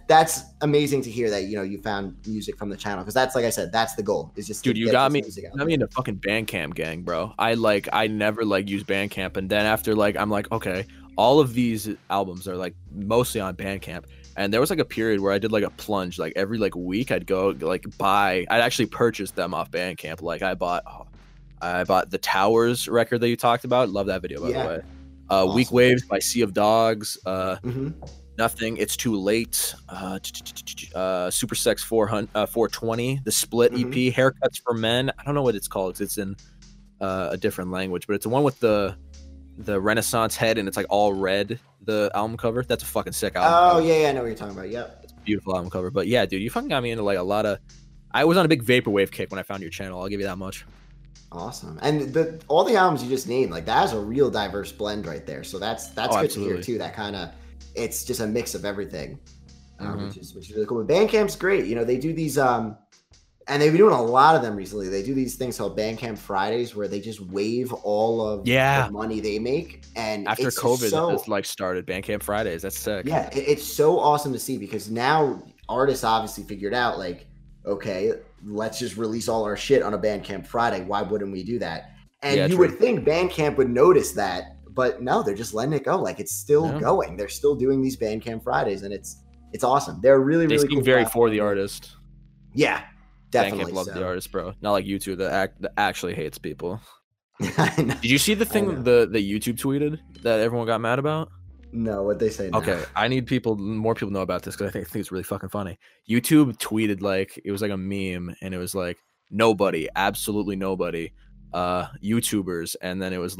that's amazing to hear that, you know, you found music from the channel. Cause that's, like I said, that's the goal, is just, dude, you got me into fucking Bandcamp, gang, bro. I never use Bandcamp. And then after I'm like, okay, all of these albums are mostly on Bandcamp. And there was a period where I did a plunge, every week I'd go I'd actually purchase them off Bandcamp. I bought the Towers record that you talked about. Love that video, by the way. Awesome. Weak Waves by Sea of Dogs. Nothing, It's Too Late, Super Sex 420, the Split EP, Haircuts for Men. I don't know what it's called. It's in a different language, but it's the one with the Renaissance head, and it's all red, the album cover. That's a fucking sick album cover. Yeah, I know what you're talking about. Yep, it's a beautiful album cover. But yeah, dude, you fucking got me into a lot of... I was on a big Vaporwave kick when I found your channel, I'll give you that much. Awesome. And all the albums you just named, that is a real diverse blend right there. So that's good to hear too. That kind of, it's just a mix of everything, which is really cool. But Bandcamp's great. You know, they do these, and they've been doing a lot of them recently. They do these things called Bandcamp Fridays, where they just waive all of the money they make. And after COVID, it's started Bandcamp Fridays. That's sick. Yeah, it's so awesome to see, because now artists obviously figured out okay, let's just release all our shit on a Bandcamp Friday. Why wouldn't we do that? And you would think Bandcamp would notice that, but no, they're just letting it go. It's still going. They're still doing these Bandcamp Fridays, and it's awesome. They're really, really cool. They seem very for the artist. Yeah. Definitely love the artist, bro. Not like YouTube that actually hates people. Did you see the thing that YouTube tweeted that everyone got mad about? No, what they say now. Okay, I need more people to know about this, because I think it's really fucking funny. YouTube tweeted it was a meme, and it was nobody, absolutely nobody, YouTubers, and then it was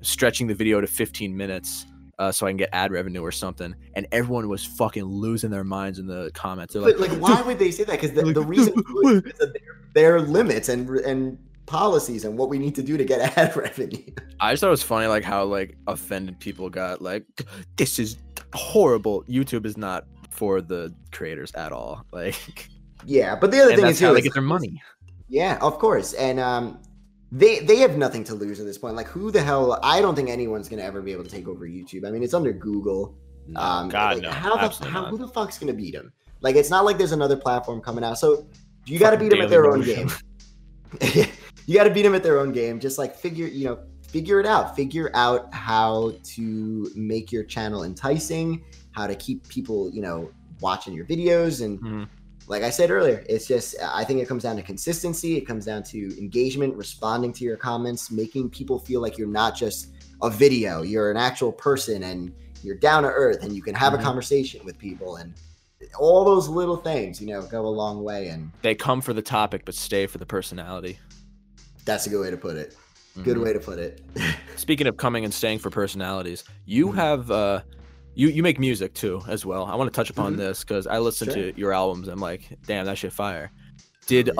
stretching the video to 15 minutes. So I can get ad revenue or something. And everyone was fucking losing their minds in the comments. They're but why would they say that? Because the reason is that their limits and policies and what we need to do to get ad revenue. I just thought it was funny how offended people got. This is horrible. YouTube is not for the creators at all. Like, yeah, but the other thing is how they get their money. Yeah, of course. And they have nothing to lose at this point. Like, who the hell? I don't think anyone's gonna ever be able to take over YouTube. I mean, it's under Google. Who the fuck's gonna beat them? Like, it's not like there's another platform coming out. So you got to beat them at their own game. You got to beat them at their own game. Just like figure it out. Figure out how to make your channel enticing, how to keep people, watching your videos. And like I said earlier, it's just, I think it comes down to consistency. It comes down to engagement, responding to your comments, making people feel like you're not just a video, you're an actual person and you're down to earth and you can have a conversation with people. And all those little things, go a long way. And they come for the topic, but stay for the personality. That's a good way to put it. Good way to put it. Speaking of coming and staying for personalities, you have, you make music too, as well. I want to touch upon this because I listened to your albums. I'm like, damn, that shit fire. Did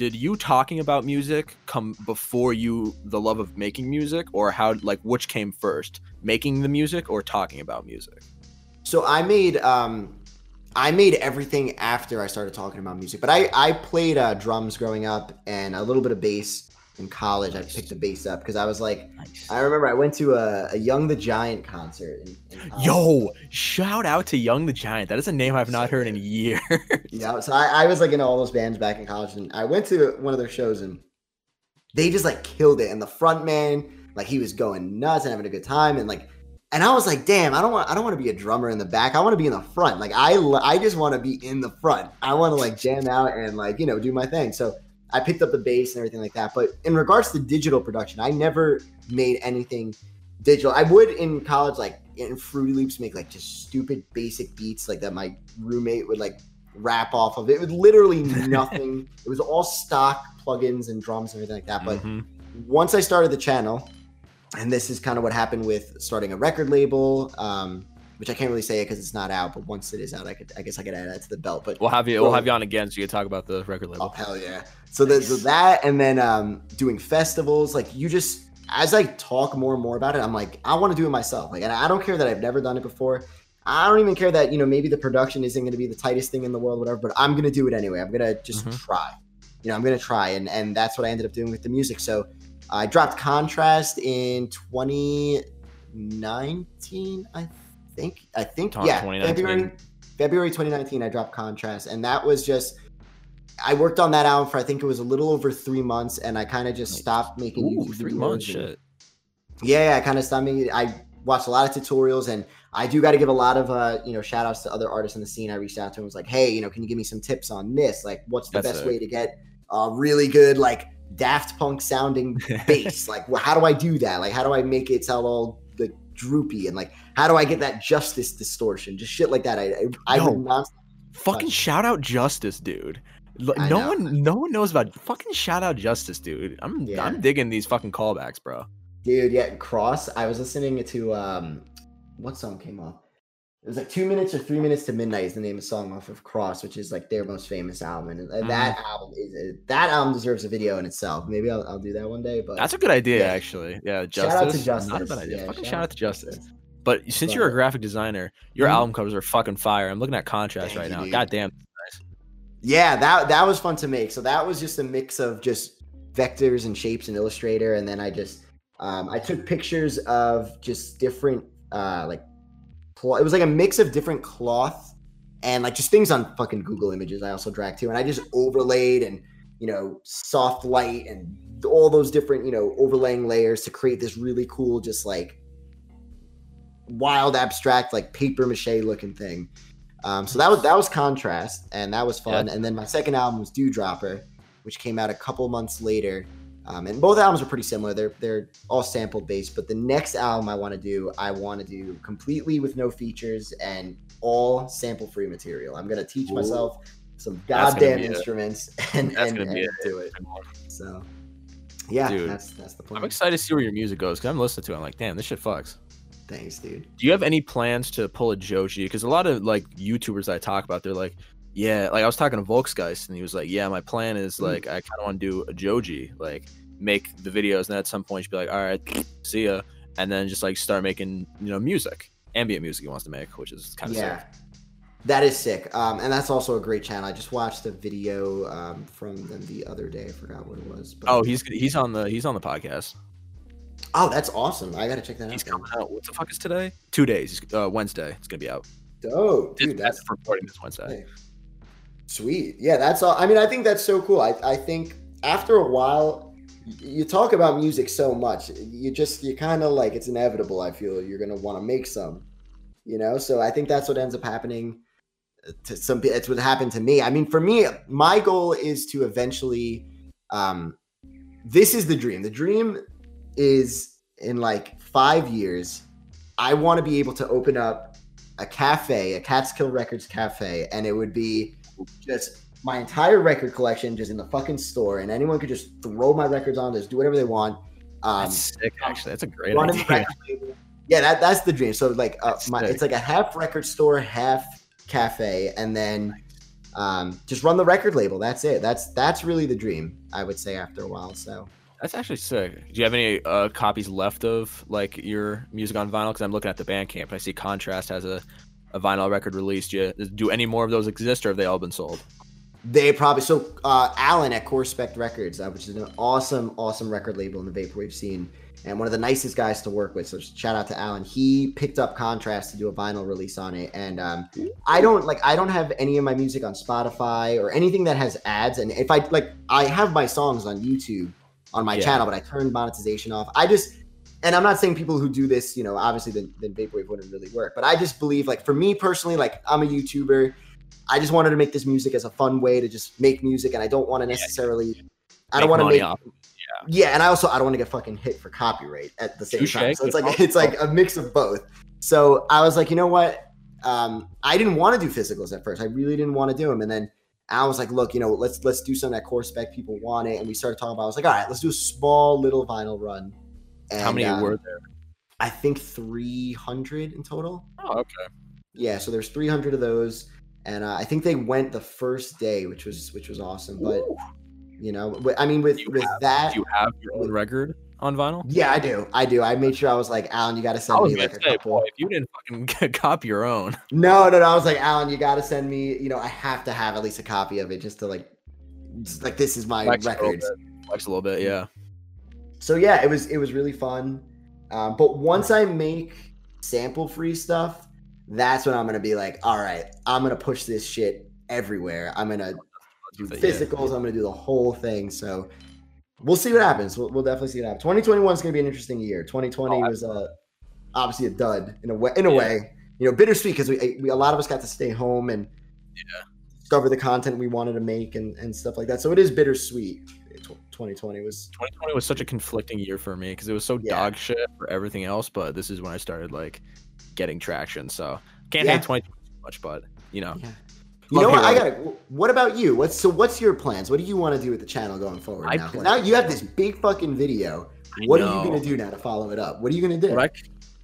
you talking about music come before the love of making music, or which came first, making the music or talking about music? So I made everything after I started talking about music, but I played drums growing up and a little bit of bass in college. Nice. I picked the bass up because I was like, nice. I remember I went to a Young the Giant concert. Yo, shout out to Young the Giant. That is a name I've not heard in years. Yeah, so I was like in all those bands back in college, and I went to one of their shows and they just like killed it. And the front man, like, he was going nuts and having a good time, and like. And I was like, damn, I don't want to be a drummer in the back. I want to be in the front. Like, I just want to be in the front. I want to like jam out and like, do my thing. So I picked up the bass and everything like that. But in regards to digital production, I never made anything digital. I would in college, like in Fruity Loops, make like just stupid basic beats like that my roommate would like rap off of. It was literally nothing. It was all stock plugins and drums and everything like that. But once I started the channel, and this is kind of what happened with starting a record label, which I can't really say it because it's not out. But once it is out, I guess I could add that to the belt. But we'll have you on again so you can talk about the record label. Oh hell yeah! So there's that, and then doing festivals. Like, you just, as I talk more and more about it, I'm like, I want to do it myself. Like, and I don't care that I've never done it before. I don't even care that maybe the production isn't going to be the tightest thing in the world, whatever. But I'm gonna do it anyway. I'm gonna just try. I'm gonna try, and that's what I ended up doing with the music. So. I dropped Contrast in 2019, I think, February 2019, I dropped Contrast. And that was just, I worked on that album for, I think it was a little over 3 months, and I kind of just stopped making YouTube. 3 months, shit. Yeah, I kind of stopped making, I watched a lot of tutorials, and I do got to give a lot of, shout outs to other artists in the scene. I reached out to them and was like, hey, can you give me some tips on this? Like, what's the best way to get really good, like, Daft Punk sounding bass? Like, well, how do I do that? Like, how do I make it sound all like droopy? And like, how do I get that Justice distortion? Just shit like that. Fucking shout out Justice, dude. No one knows about fucking shout out Justice, dude. I'm digging these fucking callbacks, bro. Dude, yeah. Cross. I was listening to what song came up? It was like 2 minutes or 3 minutes to midnight is the name of the song off of Cross, which is like their most famous album. And that album deserves a video in itself. Maybe I'll do that one day. But that's a good idea, actually. Yeah, Justice. Shout out to Justice. Not a bad idea. Fucking shout out to Justice. But since you're a graphic designer, your album covers are fucking fire. I'm looking at Contrast right now. Dude. Goddamn. Yeah, that was fun to make. So that was just a mix of just vectors and shapes in Illustrator, and then I just I took pictures of just different it was like a mix of different cloth and like just things on fucking Google Images. I also dragged too, and I just overlaid and soft light and all those different overlaying layers to create this really cool, just like wild abstract, like paper mache looking thing. So that was Contrast, and that was fun. Yeah. And then my second album was Dewdropper, which came out a couple months later. And both albums are pretty similar. They're all sample based, but the next album I want to do completely with no features and all sample free material. I'm gonna teach myself some goddamn instruments and do it. So yeah, dude, that's the plan. I'm excited to see where your music goes because I'm listening to it. I'm like, damn, this shit fucks. Thanks, dude. Do you have any plans to pull a Joji? Because a lot of like YouTubers I talk about, they're like, yeah, like I was talking to Volksgeist and he was like, yeah, my plan is like, I kind of want to do a Joji, like make the videos. And then at some point you'd be like, all right, see ya. And then just like start making, music, ambient music he wants to make, which is kind of sick. That is sick. And that's also a great channel. I just watched a video from them the other day. I forgot what it was. But... Oh, he's on the podcast. Oh, that's awesome. I got to check that out. He's coming out. What the fuck is today? 2 days. Wednesday. It's going to be out. Oh, dude, that's recording this Wednesday. Sweet. Yeah, that's all. I mean, I think that's so cool. I think after a while, you talk about music so much. You kind of like, it's inevitable. I feel you're going to want to make some, you know? So I think that's what ends up happening to some people. It's what happened to me. I mean, for me, my goal is to eventually, this is the dream. The dream is in like 5 years, I want to be able to open up a cafe, a Catskill Records cafe, and it would be just my entire record collection just in the fucking store, and anyone could just throw my records on, just do whatever they want. That's sick, actually. That's a great idea. Yeah, that's the dream. So like it's like a half record store, half cafe, and then just run the record label. That's it. That's really the dream, I would say, after a while. So that's actually sick. Do you have any copies left of like your music on vinyl? Because I'm looking at the Bandcamp and I see Contrast has a vinyl record released. Do any more of those exist, or have they all been sold? They probably so. Alan at CoreSpec Records, which is an awesome record label in the vaporwave scene, and one of the nicest guys to work with. So shout out to Alan. He picked up Contrast to do a vinyl release on it. And I don't have any of my music on Spotify or anything that has ads. And if I have my songs on YouTube. On my channel, but I turned monetization off. And I'm not saying people who do this, you know, obviously then vaporwave wouldn't really work, but I just believe, like, for me personally, like, I'm a YouTuber. I just wanted to make this music as a fun way to just make music, and I don't want to necessarily and I don't want to get fucking hit for copyright at the same time. So it's like a mix of both. So I was like, you know what? I didn't want to do physicals at first. I really didn't want to do them, and then I was like, look, you know, let's do something that CoreSpec people want it. And we started talking about, I was like, all right, let's do a small little vinyl run. And how many were there? I think 300 in total. Oh, okay. Yeah. So there's 300 of those. And I think they went the first day, which was awesome. But, ooh. You know, I mean, do you have your own record on vinyl? Yeah, I do. I made sure I was like, Alan, you got to send me like a couple. Boy, if you didn't fucking copy your own. No. I was like, Alan, you got to send me, you know, I have to have at least a copy of it just to like, this is my record. Flex a little bit, yeah. So yeah, it was really fun. But once I make sample-free stuff, that's when I'm going to be like, all right, I'm going to push this shit everywhere. I'm going to do physicals. I'm going to do the whole thing. So we'll see what happens. We'll definitely see what happens. 2021 is going to be an interesting year. 2020 was obviously a dud in a way, you know, bittersweet because we a lot of us got to stay home and discover the content we wanted to make and stuff like that. So it is bittersweet. 2020 was such a conflicting year for me because it was so dog shit for everything else. But this is when I started like getting traction. So can't hate 2020 too much, but you know. Yeah. You know what? What about you? What's your plans? What do you want to do with the channel going forward now? Now you have this big fucking video. What are you going to do now to follow it up? What are you going to do?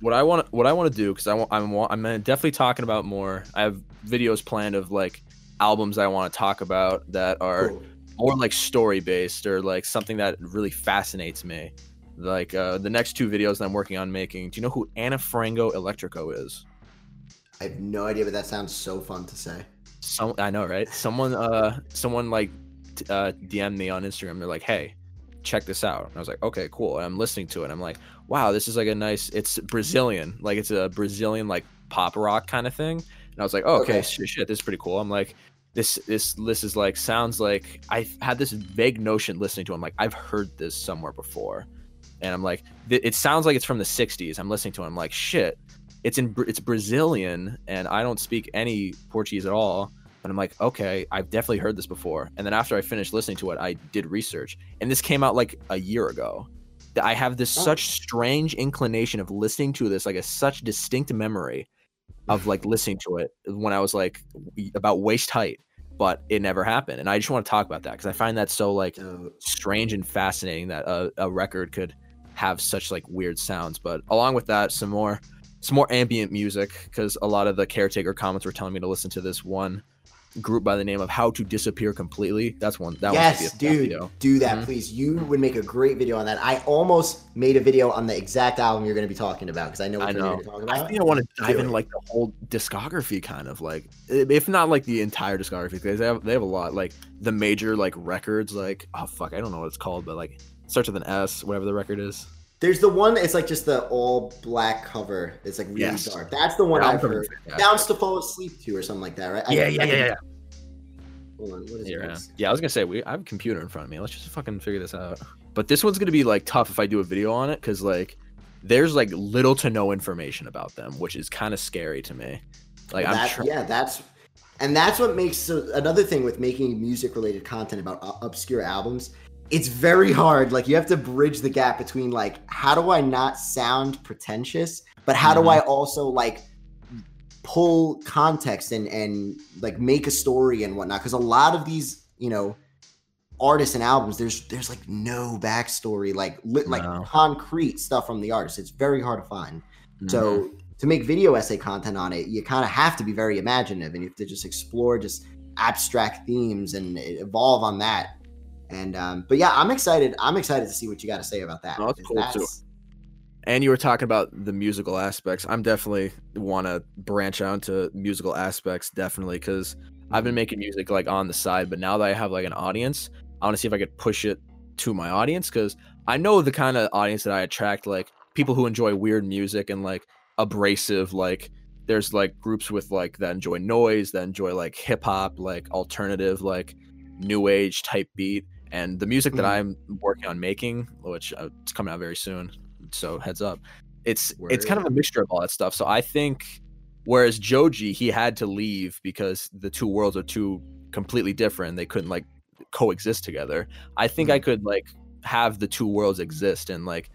What I want to do, because I'm definitely talking about more. I have videos planned of like albums I want to talk about that are more like story based or like something that really fascinates me. Like the next two videos that I'm working on making. Do you know who Ana Frango Electrico is? I have no idea, but that sounds so fun to say. I know, right? Someone like DM'd me on Instagram. They're like, "Hey, check this out." And I was like, "Okay, cool." And I'm listening to it. And I'm like, "Wow, this is like a nice. It's Brazilian, like it's a Brazilian like pop rock kind of thing." And I was like, "Oh, okay. Shit, this is pretty cool." I'm like, "This is like sounds like I had this vague notion listening to it. I'm like, I've heard this somewhere before." And I'm like, "It sounds like it's from the '60s." I'm listening to it. I'm like, "Shit." It's Brazilian, and I don't speak any Portuguese at all. But I'm like, okay, I've definitely heard this before. And then after I finished listening to it, I did research, and this came out like a year ago. I have this such strange inclination of listening to this, like a such distinct memory of like listening to it when I was like about waist height, but it never happened. And I just want to talk about that because I find that so like strange and fascinating that a record could have such like weird sounds. But along with that, some more ambient music, because a lot of the Caretaker comments were telling me to listen to this one group by the name of How to Disappear Completely. That's one. That yes, dude, do that, please. You would make a great video on that. I almost made a video on the exact album you're going to be talking about because I know what you're going to talk about. I think I want to dive in like the whole discography, kind of like, if not like the entire discography, because they have a lot, like the major like records, like oh fuck, I don't know what it's called, but like starts with an S, whatever the record is. There's the one, it's like just the all black cover. It's like really dark. That's the one I've heard. Bounce to Fall Asleep to or something like that, right? Yeah. Hold on, what is this? Yeah, I was gonna say I have a computer in front of me. Let's just fucking figure this out. But this one's gonna be like tough if I do a video on it, because like there's like little to no information about them, which is kind of scary to me. Like that's what makes another thing with making music related content about obscure albums. It's very hard. Like you have to bridge the gap between like, how do I not sound pretentious, but how do I also like pull context and like make a story and whatnot? Because a lot of these, you know, artists and albums, there's like no backstory, like concrete stuff from the artist. It's very hard to find. So to make video essay content on it, you kind of have to be very imaginative and you have to just explore just abstract themes and evolve on that. And but yeah, I'm excited to see what you got to say about that. That's cool too. And you were talking about the musical aspects. I'm definitely want to branch out into musical aspects, definitely, because I've been making music like on the side, but now that I have like an audience, I want to see if I could push it to my audience, because I know the kind of audience that I attract, like people who enjoy weird music and like abrasive, like there's like groups with like that enjoy noise, that enjoy like hip hop, like alternative, like new age type beat. And the music that I'm working on making, which it's coming out very soon, so heads up, it's kind of a mixture of all that stuff. So I think, whereas Joji, he had to leave because the two worlds are too completely different, they couldn't like coexist together. I think I could like have the two worlds exist and like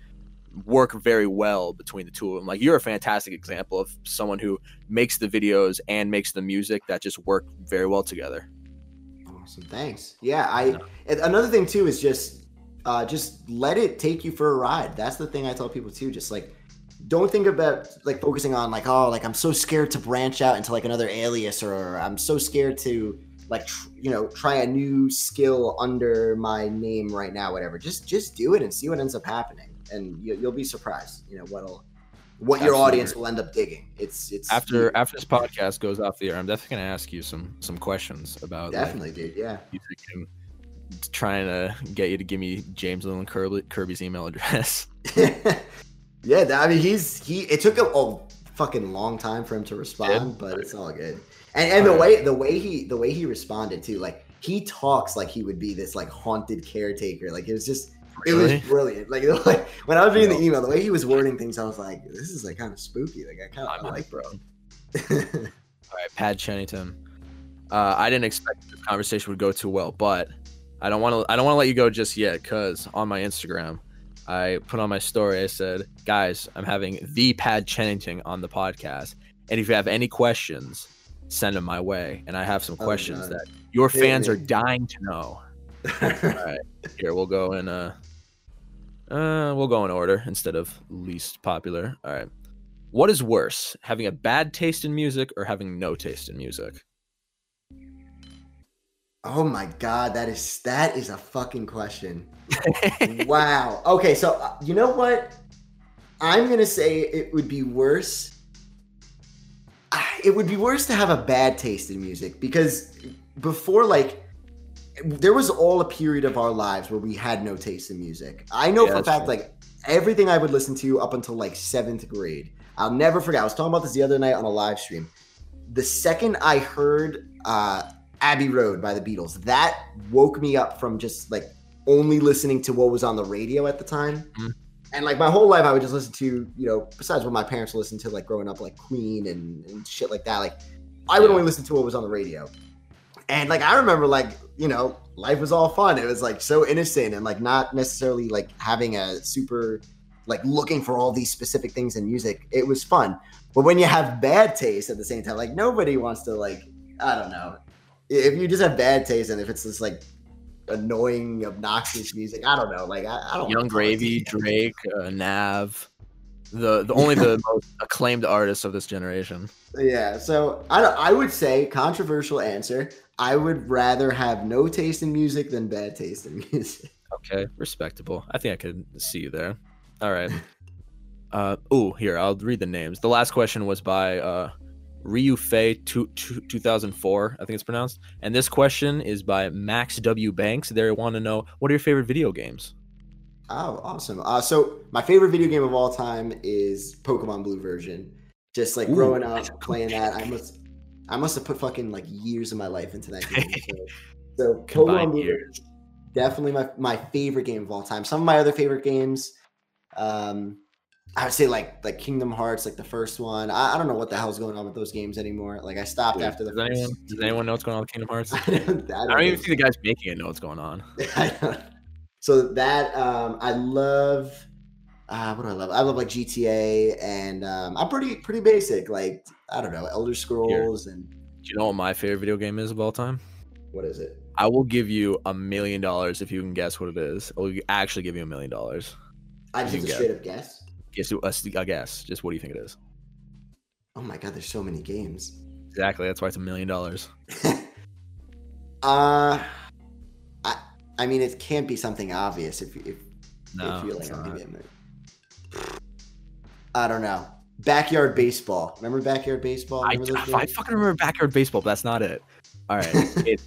work very well between the two of them. Like you're a fantastic example of someone who makes the videos and makes the music that just work very well together. Awesome, thanks. Another thing too is just let it take you for a ride. That's the thing I tell people too. Just like, don't think about like focusing on like, oh, like I'm so scared to branch out into like another alias, or I'm so scared to like try a new skill under my name right now, whatever. Just do it and see what ends up happening, and you'll be surprised what your audience will end up digging. It's after this podcast goes off the air, I'm definitely gonna ask you some questions about dude. Yeah, trying to get you to give me James Leland Kirby's email address. Yeah, I mean it took a fucking long time for him to respond, but it's all good. And the way he responded too, like he talks like he would be this like haunted caretaker. Like it was just. Really? It was brilliant. Like when I was reading the email, the way he was wording things, I was like, "This is like kind of spooky." Like I'm like, bro. All right, Pat Chennington. I didn't expect the conversation would go too well, but I don't want to let you go just yet, because on my Instagram, I put on my story. I said, "Guys, I'm having the Pat Chennington on the podcast, and if you have any questions, send them my way." And I have some questions that your fans are dying to know. All right, here we'll go in. We'll go in order instead of least popular. All right. What is worse, having a bad taste in music or having no taste in music? Oh my God, that is a fucking question. Wow. Okay, so you know what? I'm gonna say it would be worse. It would be worse to have a bad taste in music, because before there was all a period of our lives where we had no taste in music. I know for a fact, like everything I would listen to up until like 7th grade, I'll never forget. I was talking about this the other night on a live stream. The second I heard Abbey Road by the Beatles, that woke me up from just like only listening to what was on the radio at the time. Mm-hmm. And like my whole life, I would just listen to, besides what my parents listened to, like growing up, like Queen and shit like that. Like I would only listen to what was on the radio. And like, I remember like, life was all fun. It was like so innocent and like not necessarily like having a super, like looking for all these specific things in music. It was fun. But when you have bad taste at the same time, like nobody wants to like, I don't know. If you just have bad taste and if it's just like annoying, obnoxious music, I don't know. Like, I don't know. Young Gravy, Drake, Nav. the only the most acclaimed artists of this generation. Yeah, so I would say, controversial answer, I would rather have no taste in music than bad taste in music. Okay, respectable. I think I could see you there. All right. Here, I'll read the names. The last question was by Ryufei 2004, I think it's pronounced. And this question is by Max W. Banks. They want to know, what are your favorite video games? Oh, awesome. So my favorite video game of all time is Pokemon Blue version. Just like growing up, playing that. I must have put fucking like years of my life into that game. So Pokemon Blue version, definitely my favorite game of all time. Some of my other favorite games, I would say like Kingdom Hearts, like the first one. I don't know what the hell's going on with those games anymore. Like I stopped after the first. Does anyone know what's going on with Kingdom Hearts? I don't even see the guys making it know what's going on. So that I love. What do I love? I love like GTA, and I'm pretty basic. Like I don't know, Elder Scrolls and. Do you know what my favorite video game is of all time? What is it? I will give you $1 million if you can guess what it is. I will actually give you $1 million. I just a straight up guess. I guess. Just what do you think it is? Oh my god, there's so many games. Exactly, that's why it's $1 million. I mean, it can't be something obvious if you're like, I don't know. Backyard Baseball. Remember Backyard Baseball? I fucking remember Backyard Baseball, but that's not it. All right, it's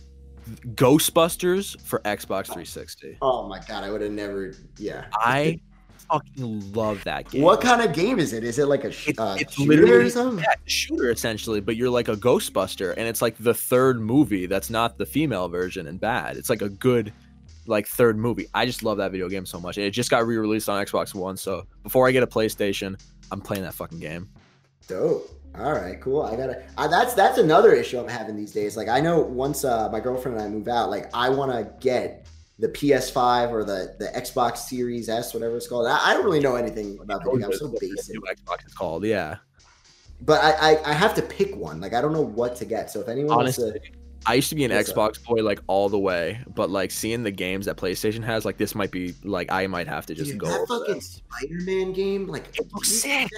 Ghostbusters for Xbox 360. Oh my god, I would have never. Yeah, I fucking love that game. What kind of game is it? Is it like a it's shooter or something? Yeah, shooter essentially, but you're like a Ghostbuster, and it's like the third movie that's not the female version and bad. It's like a good, like third movie. I just love that video game so much, and it just got re-released on Xbox One. So before I get a PlayStation, I'm playing that fucking game. Dope. All right, cool. That's another issue I'm having these days. Like I know once my girlfriend and I move out, like I want to get the PS5 or the Xbox Series S, whatever it's called. I don't really know anything about the game. I'm so basic. New Xbox is called, yeah. But I have to pick one. Like I don't know what to get. So if anyone wants to, I used to be an Xbox boy like all the way, but like seeing the games that PlayStation has, like this might be like I might have to just go. That fucking Spider-Man game, like it looks sick.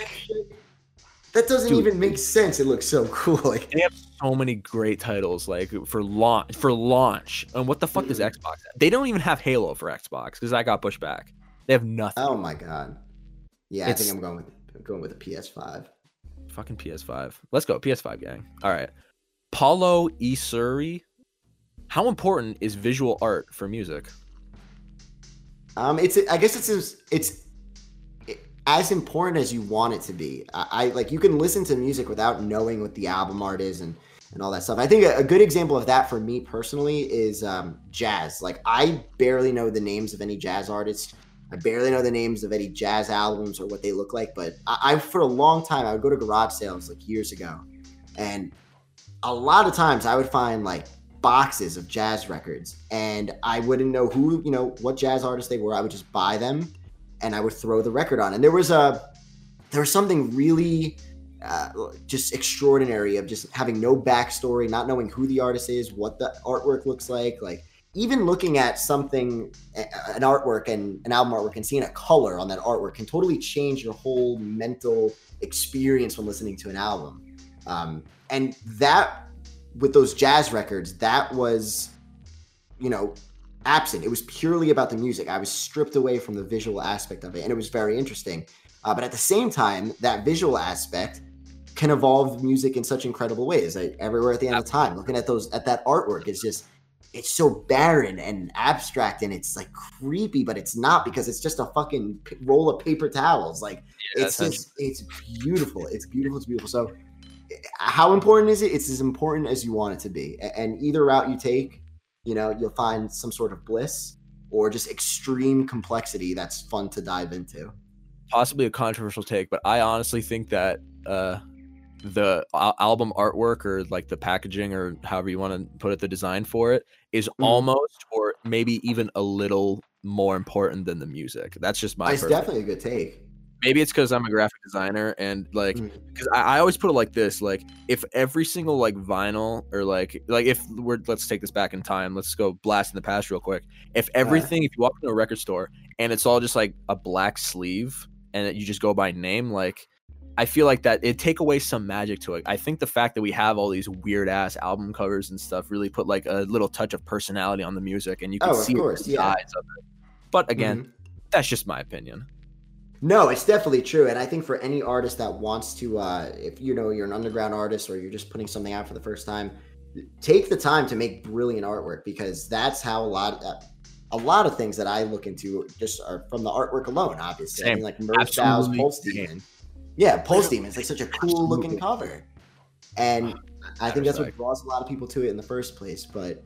That doesn't even make sense. It looks so cool. Like they have so many great titles, like for launch. And what the fuck is Xbox? They don't even have Halo for Xbox because I got pushed back. They have nothing. Oh my god. Yeah, I think I'm going with a PS5. Fucking PS5. Let's go PS5 gang. All right. Paulo Isuri. How important is visual art for music? I guess it's as important as you want it to be. I like, you can listen to music without knowing what the album art is and all that stuff. I think a good example of that for me personally is jazz. Like I barely know the names of any jazz artists. I barely know the names of any jazz albums or what they look like. But I for a long time, I would go to garage sales like years ago. And a lot of times I would find like boxes of jazz records, and I wouldn't know who, what jazz artists they were. I would just buy them, and I would throw the record on. And there was something really just extraordinary of just having no backstory, not knowing who the artist is, what the artwork looks like. Like even looking at something, an artwork and an album artwork, and seeing a color on that artwork can totally change your whole mental experience when listening to an album. And that, with those jazz records, that was, absent. It was purely about the music. I was stripped away from the visual aspect of it, and it was very interesting. But at the same time, that visual aspect can evolve music in such incredible ways. Like Everywhere at the End of Time, looking at that artwork is just, it's so barren and abstract, and it's like creepy, but it's not, because it's just a fucking roll of paper towels. Like it's beautiful. It's beautiful. It's beautiful. So how important is it? It's as important as you want it to be. And either route you take, you'll find some sort of bliss or just extreme complexity that's fun to dive into. Possibly a controversial take, but I honestly think that the album artwork, or like the packaging, or however you want to put it, the design for it is almost, or maybe even a little more important than the music. That's just my It's definitely a good take. Maybe it's because I'm a graphic designer, and like, because I always put it like this: like, if every single like vinyl, or like if we're, let's take this back in time, let's go blast in the past real quick. If you walk into a record store and it's all just like a black sleeve, and that you just go by name, like, I feel like that it take away some magic to it. I think the fact that we have all these weird ass album covers and stuff really put like a little touch of personality on the music, and you can see the sides of it. But again, that's just my opinion. No, it's definitely true. And I think for any artist that wants to, if you know, you're an underground artist or you're just putting something out for the first time, take the time to make brilliant artwork, because that's how a lot of things that I look into just are from the artwork alone, obviously. I mean, like Merzbow's Pulse Demon. Yeah, Pulse Demon is like such a cool looking cover. And I think that's what draws a lot of people to it in the first place. But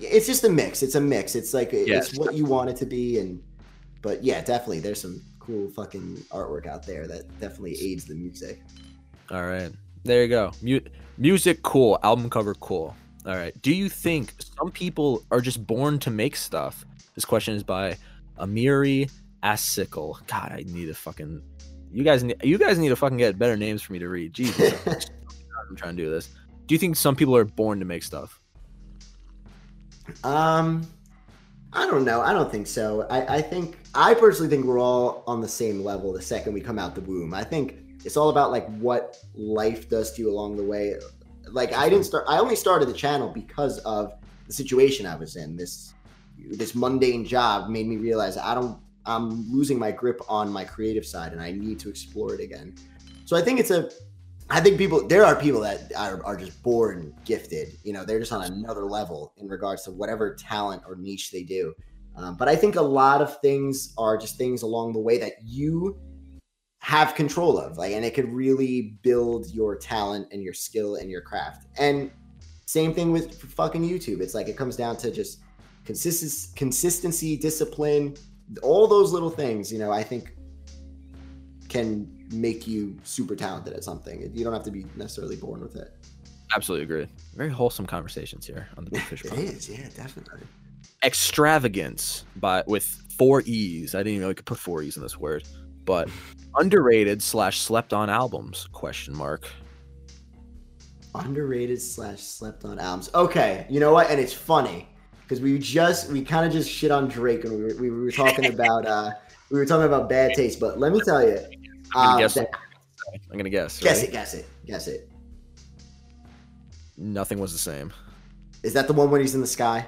it's just a mix. It's a mix. It's like, it's what you want it to be. And but yeah, definitely there's some cool fucking artwork out there that definitely aids the music. All right. There you go. Music cool, album cover cool. All right. Do you think some people are just born to make stuff? This question is by Amiri Asickle. God, I need a fucking... You guys need to fucking get better names for me to read. Jesus. I'm trying to do this. Do you think some people are born to make stuff? I don't know. I don't think so. I personally think we're all on the same level the second we come out the womb. I think it's all about like what life does to you along the way. Like I only started the channel because of the situation I was in. This mundane job made me realize I'm losing my grip on my creative side, and I need to explore it again. So I think there are people that are just born gifted, you know, they're just on another level in regards to whatever talent or niche they do. But I think a lot of things are just things along the way that you have control of, like, and it could really build your talent and your skill and your craft. And same thing with fucking YouTube. It's like, it comes down to just consistency, discipline, all those little things, you know, I think can make you super talented at something. You don't have to be necessarily born with it. Absolutely agree. Very wholesome conversations here on the Big Fish Podcast. It is, yeah, definitely. Extravagance with 4 E's. I didn't even know I could put 4 E's in this word. But underrated/slept on albums? ? Underrated/slept on albums. Okay, you know what? And it's funny, because we kind of just shit on Drake, and we were talking about bad taste. But let me tell you, I'm gonna guess. Guess it. Nothing was the same. Is that the one when he's in the sky?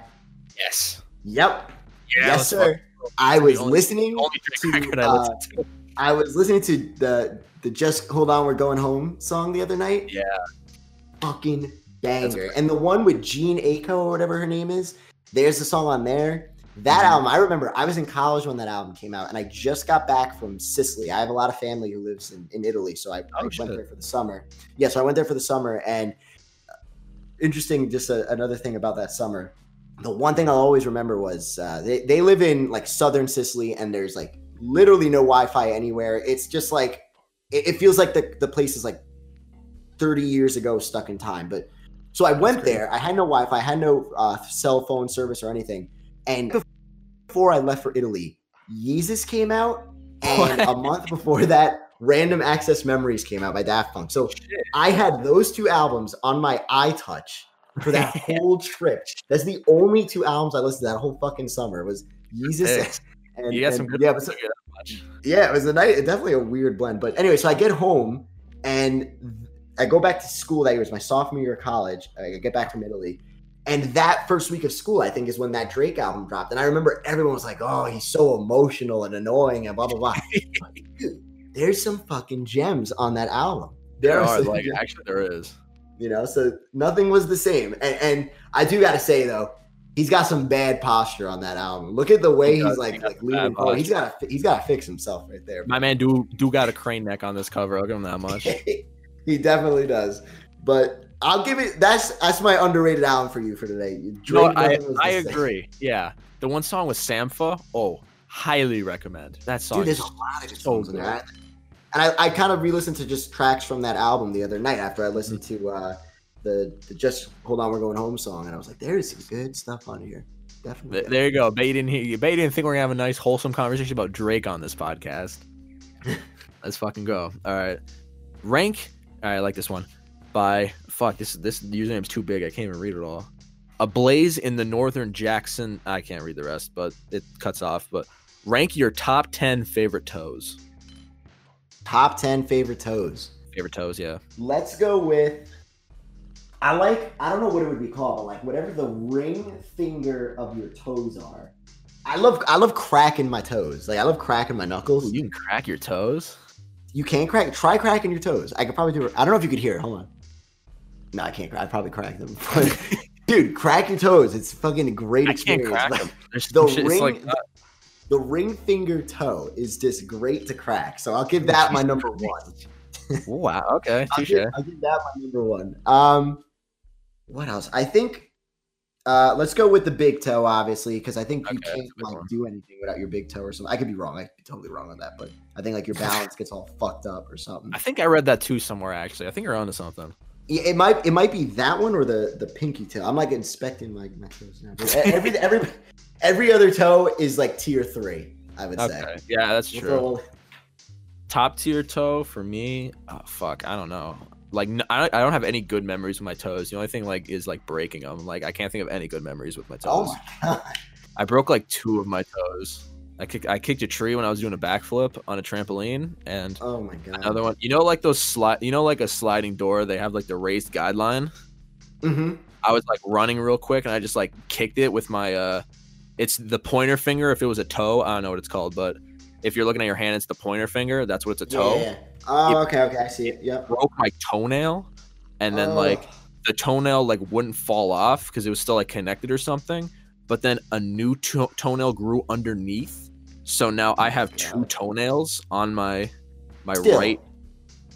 Yes. Yep. Yeah, yes, sir. I was listening to the Just Hold On, We're Going Home song the other night. Yeah. Fucking banger. And the one with Jean Aiko or whatever her name is. There's a song on there. That album, I remember I was in college when that album came out, and I just got back from Sicily. I have a lot of family who lives in Italy, so I went there for the summer. Yeah, so I went there for the summer, and interesting, just another thing about that summer. The one thing I'll always remember was they live in like southern Sicily, and there's like literally no Wi-Fi anywhere. It's just like, it feels like the place is like 30 years ago stuck in time. But so I went there, I had no Wi-Fi, I had no cell phone service or anything. And before I left for Italy, Yeezus came out, and a month before that, Random Access Memories came out by Daft Punk. So I had those two albums on my iTouch for that whole trip. That's the only two albums I listened to that whole fucking summer was Yeezus. And, you got some good ones. Yeah, it was definitely a weird blend. But anyway, so I get home, and I go back to school that year. It was my sophomore year of college. I get back from Italy. And that first week of school, I think, is when that Drake album dropped. And I remember everyone was like, oh, he's so emotional and annoying and blah, blah, blah. Like, dude, there's some fucking gems on that album. There is. You know, so nothing was the same. And I do got to say, though, he's got some bad posture on that album. Look at the way he's leaning. Oh, he's got to fix himself right there. My man do got a crane neck on this cover. I'll give him that much. He definitely does. But I'll give it. That's my underrated album for you for today. I agree. Yeah, the one song with Sampha. Oh, highly recommend that song. Dude, there's a lot of good songs in there. And I kind of re-listened to just tracks from that album the other night after I listened to the Just Hold On, We're Going Home song, and I was like, there is some good stuff on here. Definitely. There you go. Bay didn't think we're gonna have a nice wholesome conversation about Drake on this podcast. Let's fucking go. All right, rank. All right, I like this one. By fuck, this username's too big. I can't even read it all. Ablaze in the Northern Jackson. I can't read the rest, but it cuts off. But rank your top 10 favorite toes. Top 10 favorite toes. Favorite toes, yeah. Let's go with, I don't know what it would be called, but like whatever the ring finger of your toes are. I love cracking my toes. Like I love cracking my knuckles. You can crack your toes? You can crack, try cracking your toes. I could probably do it. I don't know if you could hear it. Hold on. No, I can't crack. I probably cracked them. Dude, crack your toes. It's fucking a great experience. I can't crack them. The ring finger toe is just great to crack. So I'll give that my number one. Wow. Okay. I'll give that my number one. What else? I think let's go with the big toe, obviously, because I think you can't like do anything without your big toe or something. I could be wrong. I could be totally wrong on that, but I think like your balance gets all fucked up or something. I think I read that too somewhere actually. I think you're onto something. Yeah, it might be that one or the pinky toe. I'm like inspecting like my toes now. But every other toe is like tier 3, I would say. Yeah, that's true. Top tier toe for me. Oh, fuck, I don't know. Like I don't have any good memories with my toes. The only thing like is like breaking them. Like I can't think of any good memories with my toes. Oh my god. I broke like 2 of my toes. I kicked a tree when I was doing a backflip on a trampoline, and oh my god, another one. You know, like those like a sliding door, they have like the raised guideline. Mm-hmm. I was like running real quick, and I just like kicked it with my it's the pointer finger. If it was a toe, I don't know what it's called, but if you're looking at your hand, it's the pointer finger. That's what it's a toe. Yeah. Oh, okay, I see it. Yep. Broke my toenail, and then like the toenail like wouldn't fall off because it was still like connected or something. But then a new toenail grew underneath. So now I have 2 toenails on my still. Right.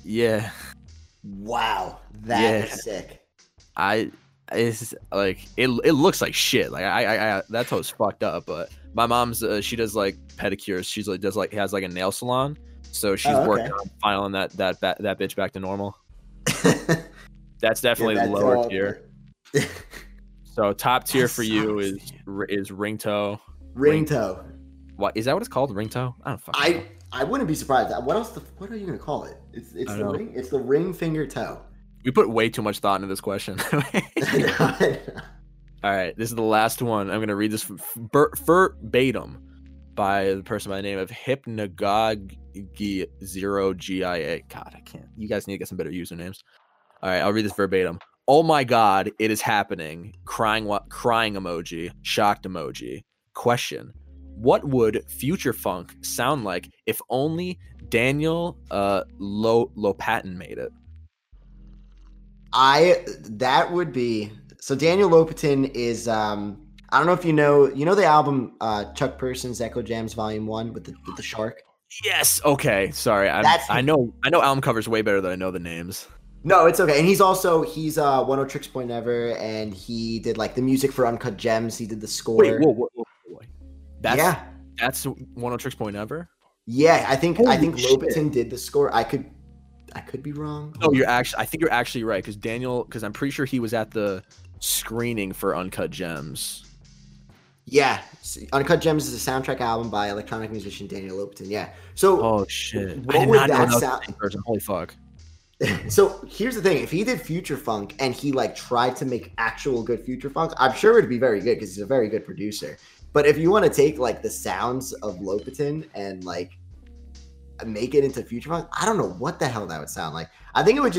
Yeah. Wow, that's sick. It's like it looks like shit. Like I that toe's fucked up. But my mom's she does like pedicures. She's like has like a nail salon. So she's working on filing that bitch back to normal. That's definitely lower tier. So top tier for you is ring toe. Ring toe. What is that? What it's called? Ring toe? I don't fucking know. I wouldn't be surprised. What else? What are you gonna call it? It's the ring finger toe. We put way too much thought into this question. All right, this is the last one. I'm gonna read this verbatim by the person by the name of Hypnagogi0GIA. God, I can't. You guys need to get some better usernames. All right, I'll read this verbatim. Oh my god, it is happening! Crying emoji. Shocked emoji. Question. What would future funk sound like if only Daniel Lopatin made it? That would be so. Daniel Lopatin is I don't know if you know the album Chuck Person's Echo Jams Volume 1 with the shark. Yes. Okay. Sorry. I know album covers way better than I know the names. No, it's okay. And he's 10 Tricks Point Never, and he did like the music for Uncut Gems. He did the score. Wait, whoa. That's 10 Tricks Point Ever. Yeah, I think Lopatin did the score. I could be wrong. No, I think you're actually right, because I'm pretty sure he was at the screening for Uncut Gems. Yeah, Uncut Gems is a soundtrack album by electronic musician Daniel Lopatin. Yeah. So oh shit, what I did would not that know sound? Holy fuck. So here's the thing: if he did future funk and he like tried to make actual good future funk, I'm sure it'd be very good because he's a very good producer. But if you want to take like the sounds of Lopatin and like make it into future funk, I don't know what the hell that would sound like. I think it would.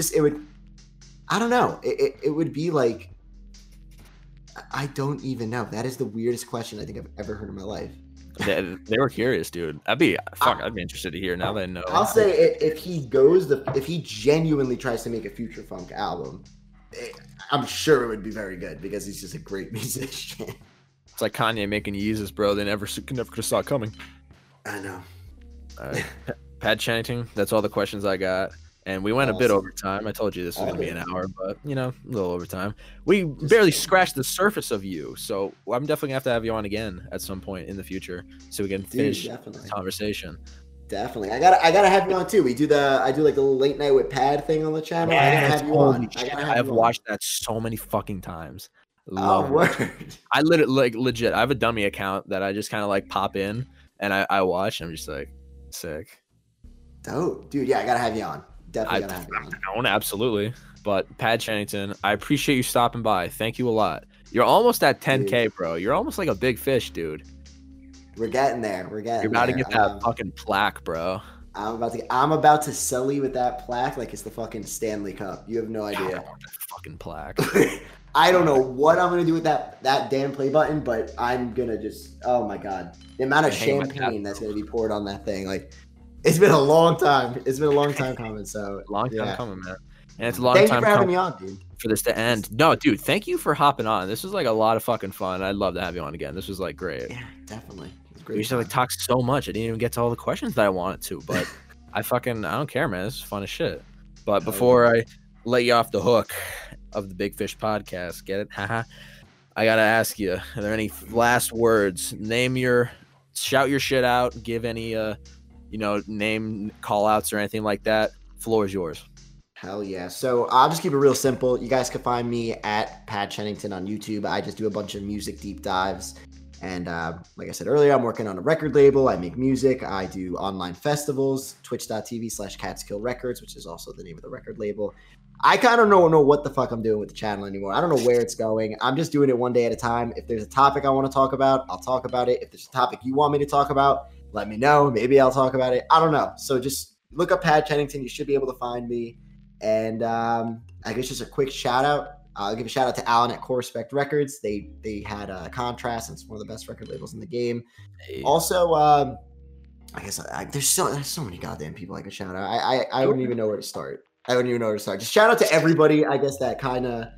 I don't know. It would be like. I don't even know. That is the weirdest question I think I've ever heard in my life. They were curious, dude. I'd be interested to hear now that I know. I'll say if he genuinely tries to make a future funk album, I'm sure it would be very good because he's just a great musician. It's like Kanye making Yeezus, bro. They never could have saw it coming. I know. All right. Pat Chennington, that's all the questions I got. And we went a bit over time. I told you this was going to be an hour, but, you know, a little over time. We barely scratched the surface of you. So I'm definitely going to have you on again at some point in the future so we can finish the conversation. Definitely. I gotta have you on too. I do like the little late night with Pad thing on the channel. Yeah, I gotta have you on. I've watched that so many fucking times. Love word. I literally like legit. I have a dummy account that I just kind of like pop in and I watch. And I'm just like sick. Dope, dude. Yeah, I gotta have you on. Definitely gotta have you on. Absolutely. But Pat Chennington, I appreciate you stopping by. Thank you a lot. You're almost at 10K, dude. Bro. You're almost like a big fish, dude. We're getting there. We're getting there. You're about to get that fucking plaque, bro. I'm about to sell you with that plaque like it's the fucking Stanley Cup. You have no idea. God, I want that fucking plaque. I don't know what I'm gonna do with that damn play button, but I'm gonna just, oh my god, the amount of champagne that's gonna be poured on that thing. Like, it's been a long time. It's been a long time coming. So long time coming, man. And it's a long time. Thank you for having me on, dude. For this to end. No, dude, thank you for hopping on. This was like a lot of fucking fun. I'd love to have you on again. This was like great. Yeah, definitely. We used to like talk so much. I didn't even get to all the questions that I wanted to, but I don't care, man. This is fun as shit. But before I let you off the hook of the Big Fish podcast, get it? Haha. I gotta ask you: are there any last words? Shout your shit out. Give any, name call outs or anything like that. Floor is yours. Hell yeah. So I'll just keep it real simple. You guys can find me at Pat Chennington on YouTube. I just do a bunch of music deep dives. And like I said earlier, I'm working on a record label. I make music. I do online festivals, twitch.tv/Catskill Records, which is also the name of the record label. I kind of don't know what the fuck I'm doing with the channel anymore. I don't know where it's going. I'm just doing it one day at a time. If there's a topic I want to talk about, I'll talk about it. If there's a topic you want me to talk about, let me know. Maybe I'll talk about it. I don't know. So just look up Pat Chennington. You should be able to find me. And I guess just a quick shout out. I'll give a shout out to Alan at CoreSpec Records. They had Contrast. It's one of the best record labels in the game. Also, I guess there's so many goddamn people I could shout out. I wouldn't even know where to start. Just shout out to everybody, I guess, that kind of,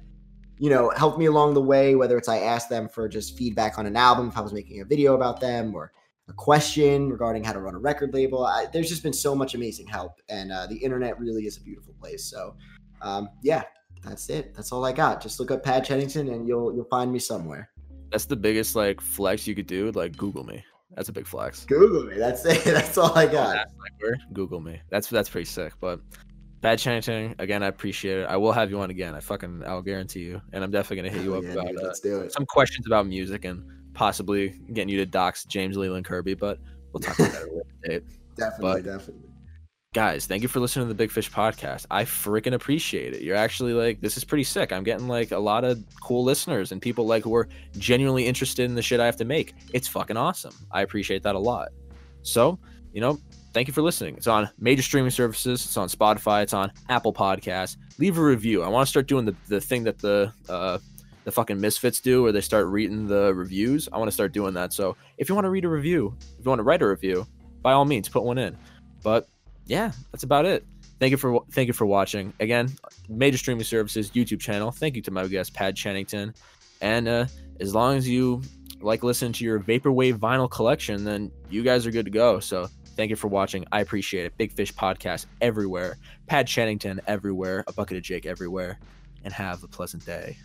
helped me along the way, whether it's I asked them for just feedback on an album, if I was making a video about them, or a question regarding how to run a record label. There's just been so much amazing help, and the internet really is a beautiful place. So, yeah. That's it. That's all I got. Just look up Pat Chennington and you'll find me somewhere. That's the biggest flex you could do. Google me. That's a big flex. Google me. That's it. That's all I got. Google me. That's pretty sick. But Pat Chennington, again, I appreciate it. I will have you on again. I'll guarantee you. And I'm definitely gonna hit you up about some questions about music and possibly getting you to dox James Leland Kirby. But we'll talk about that later. Definitely. Guys, thank you for listening to the Big Fish podcast. I freaking appreciate it. You're actually this is pretty sick. I'm getting a lot of cool listeners and people who are genuinely interested in the shit I have to make. It's fucking awesome. I appreciate that a lot. So, thank you for listening. It's on major streaming services. It's on Spotify. It's on Apple Podcasts. Leave a review. I want to start doing the thing that the fucking misfits do where they start reading the reviews. I want to start doing that. So if you want to read a review, if you want to write a review, by all means, put one in. But yeah, that's about it. Thank you for watching. Again, major streaming services, YouTube channel. Thank you to my guest, Pat Chennington. And as long as you listening to your Vaporwave vinyl collection, then you guys are good to go. So thank you for watching. I appreciate it. Big Fish Podcast everywhere. Pat Chennington everywhere. A Bucket of Jake everywhere. And have a pleasant day.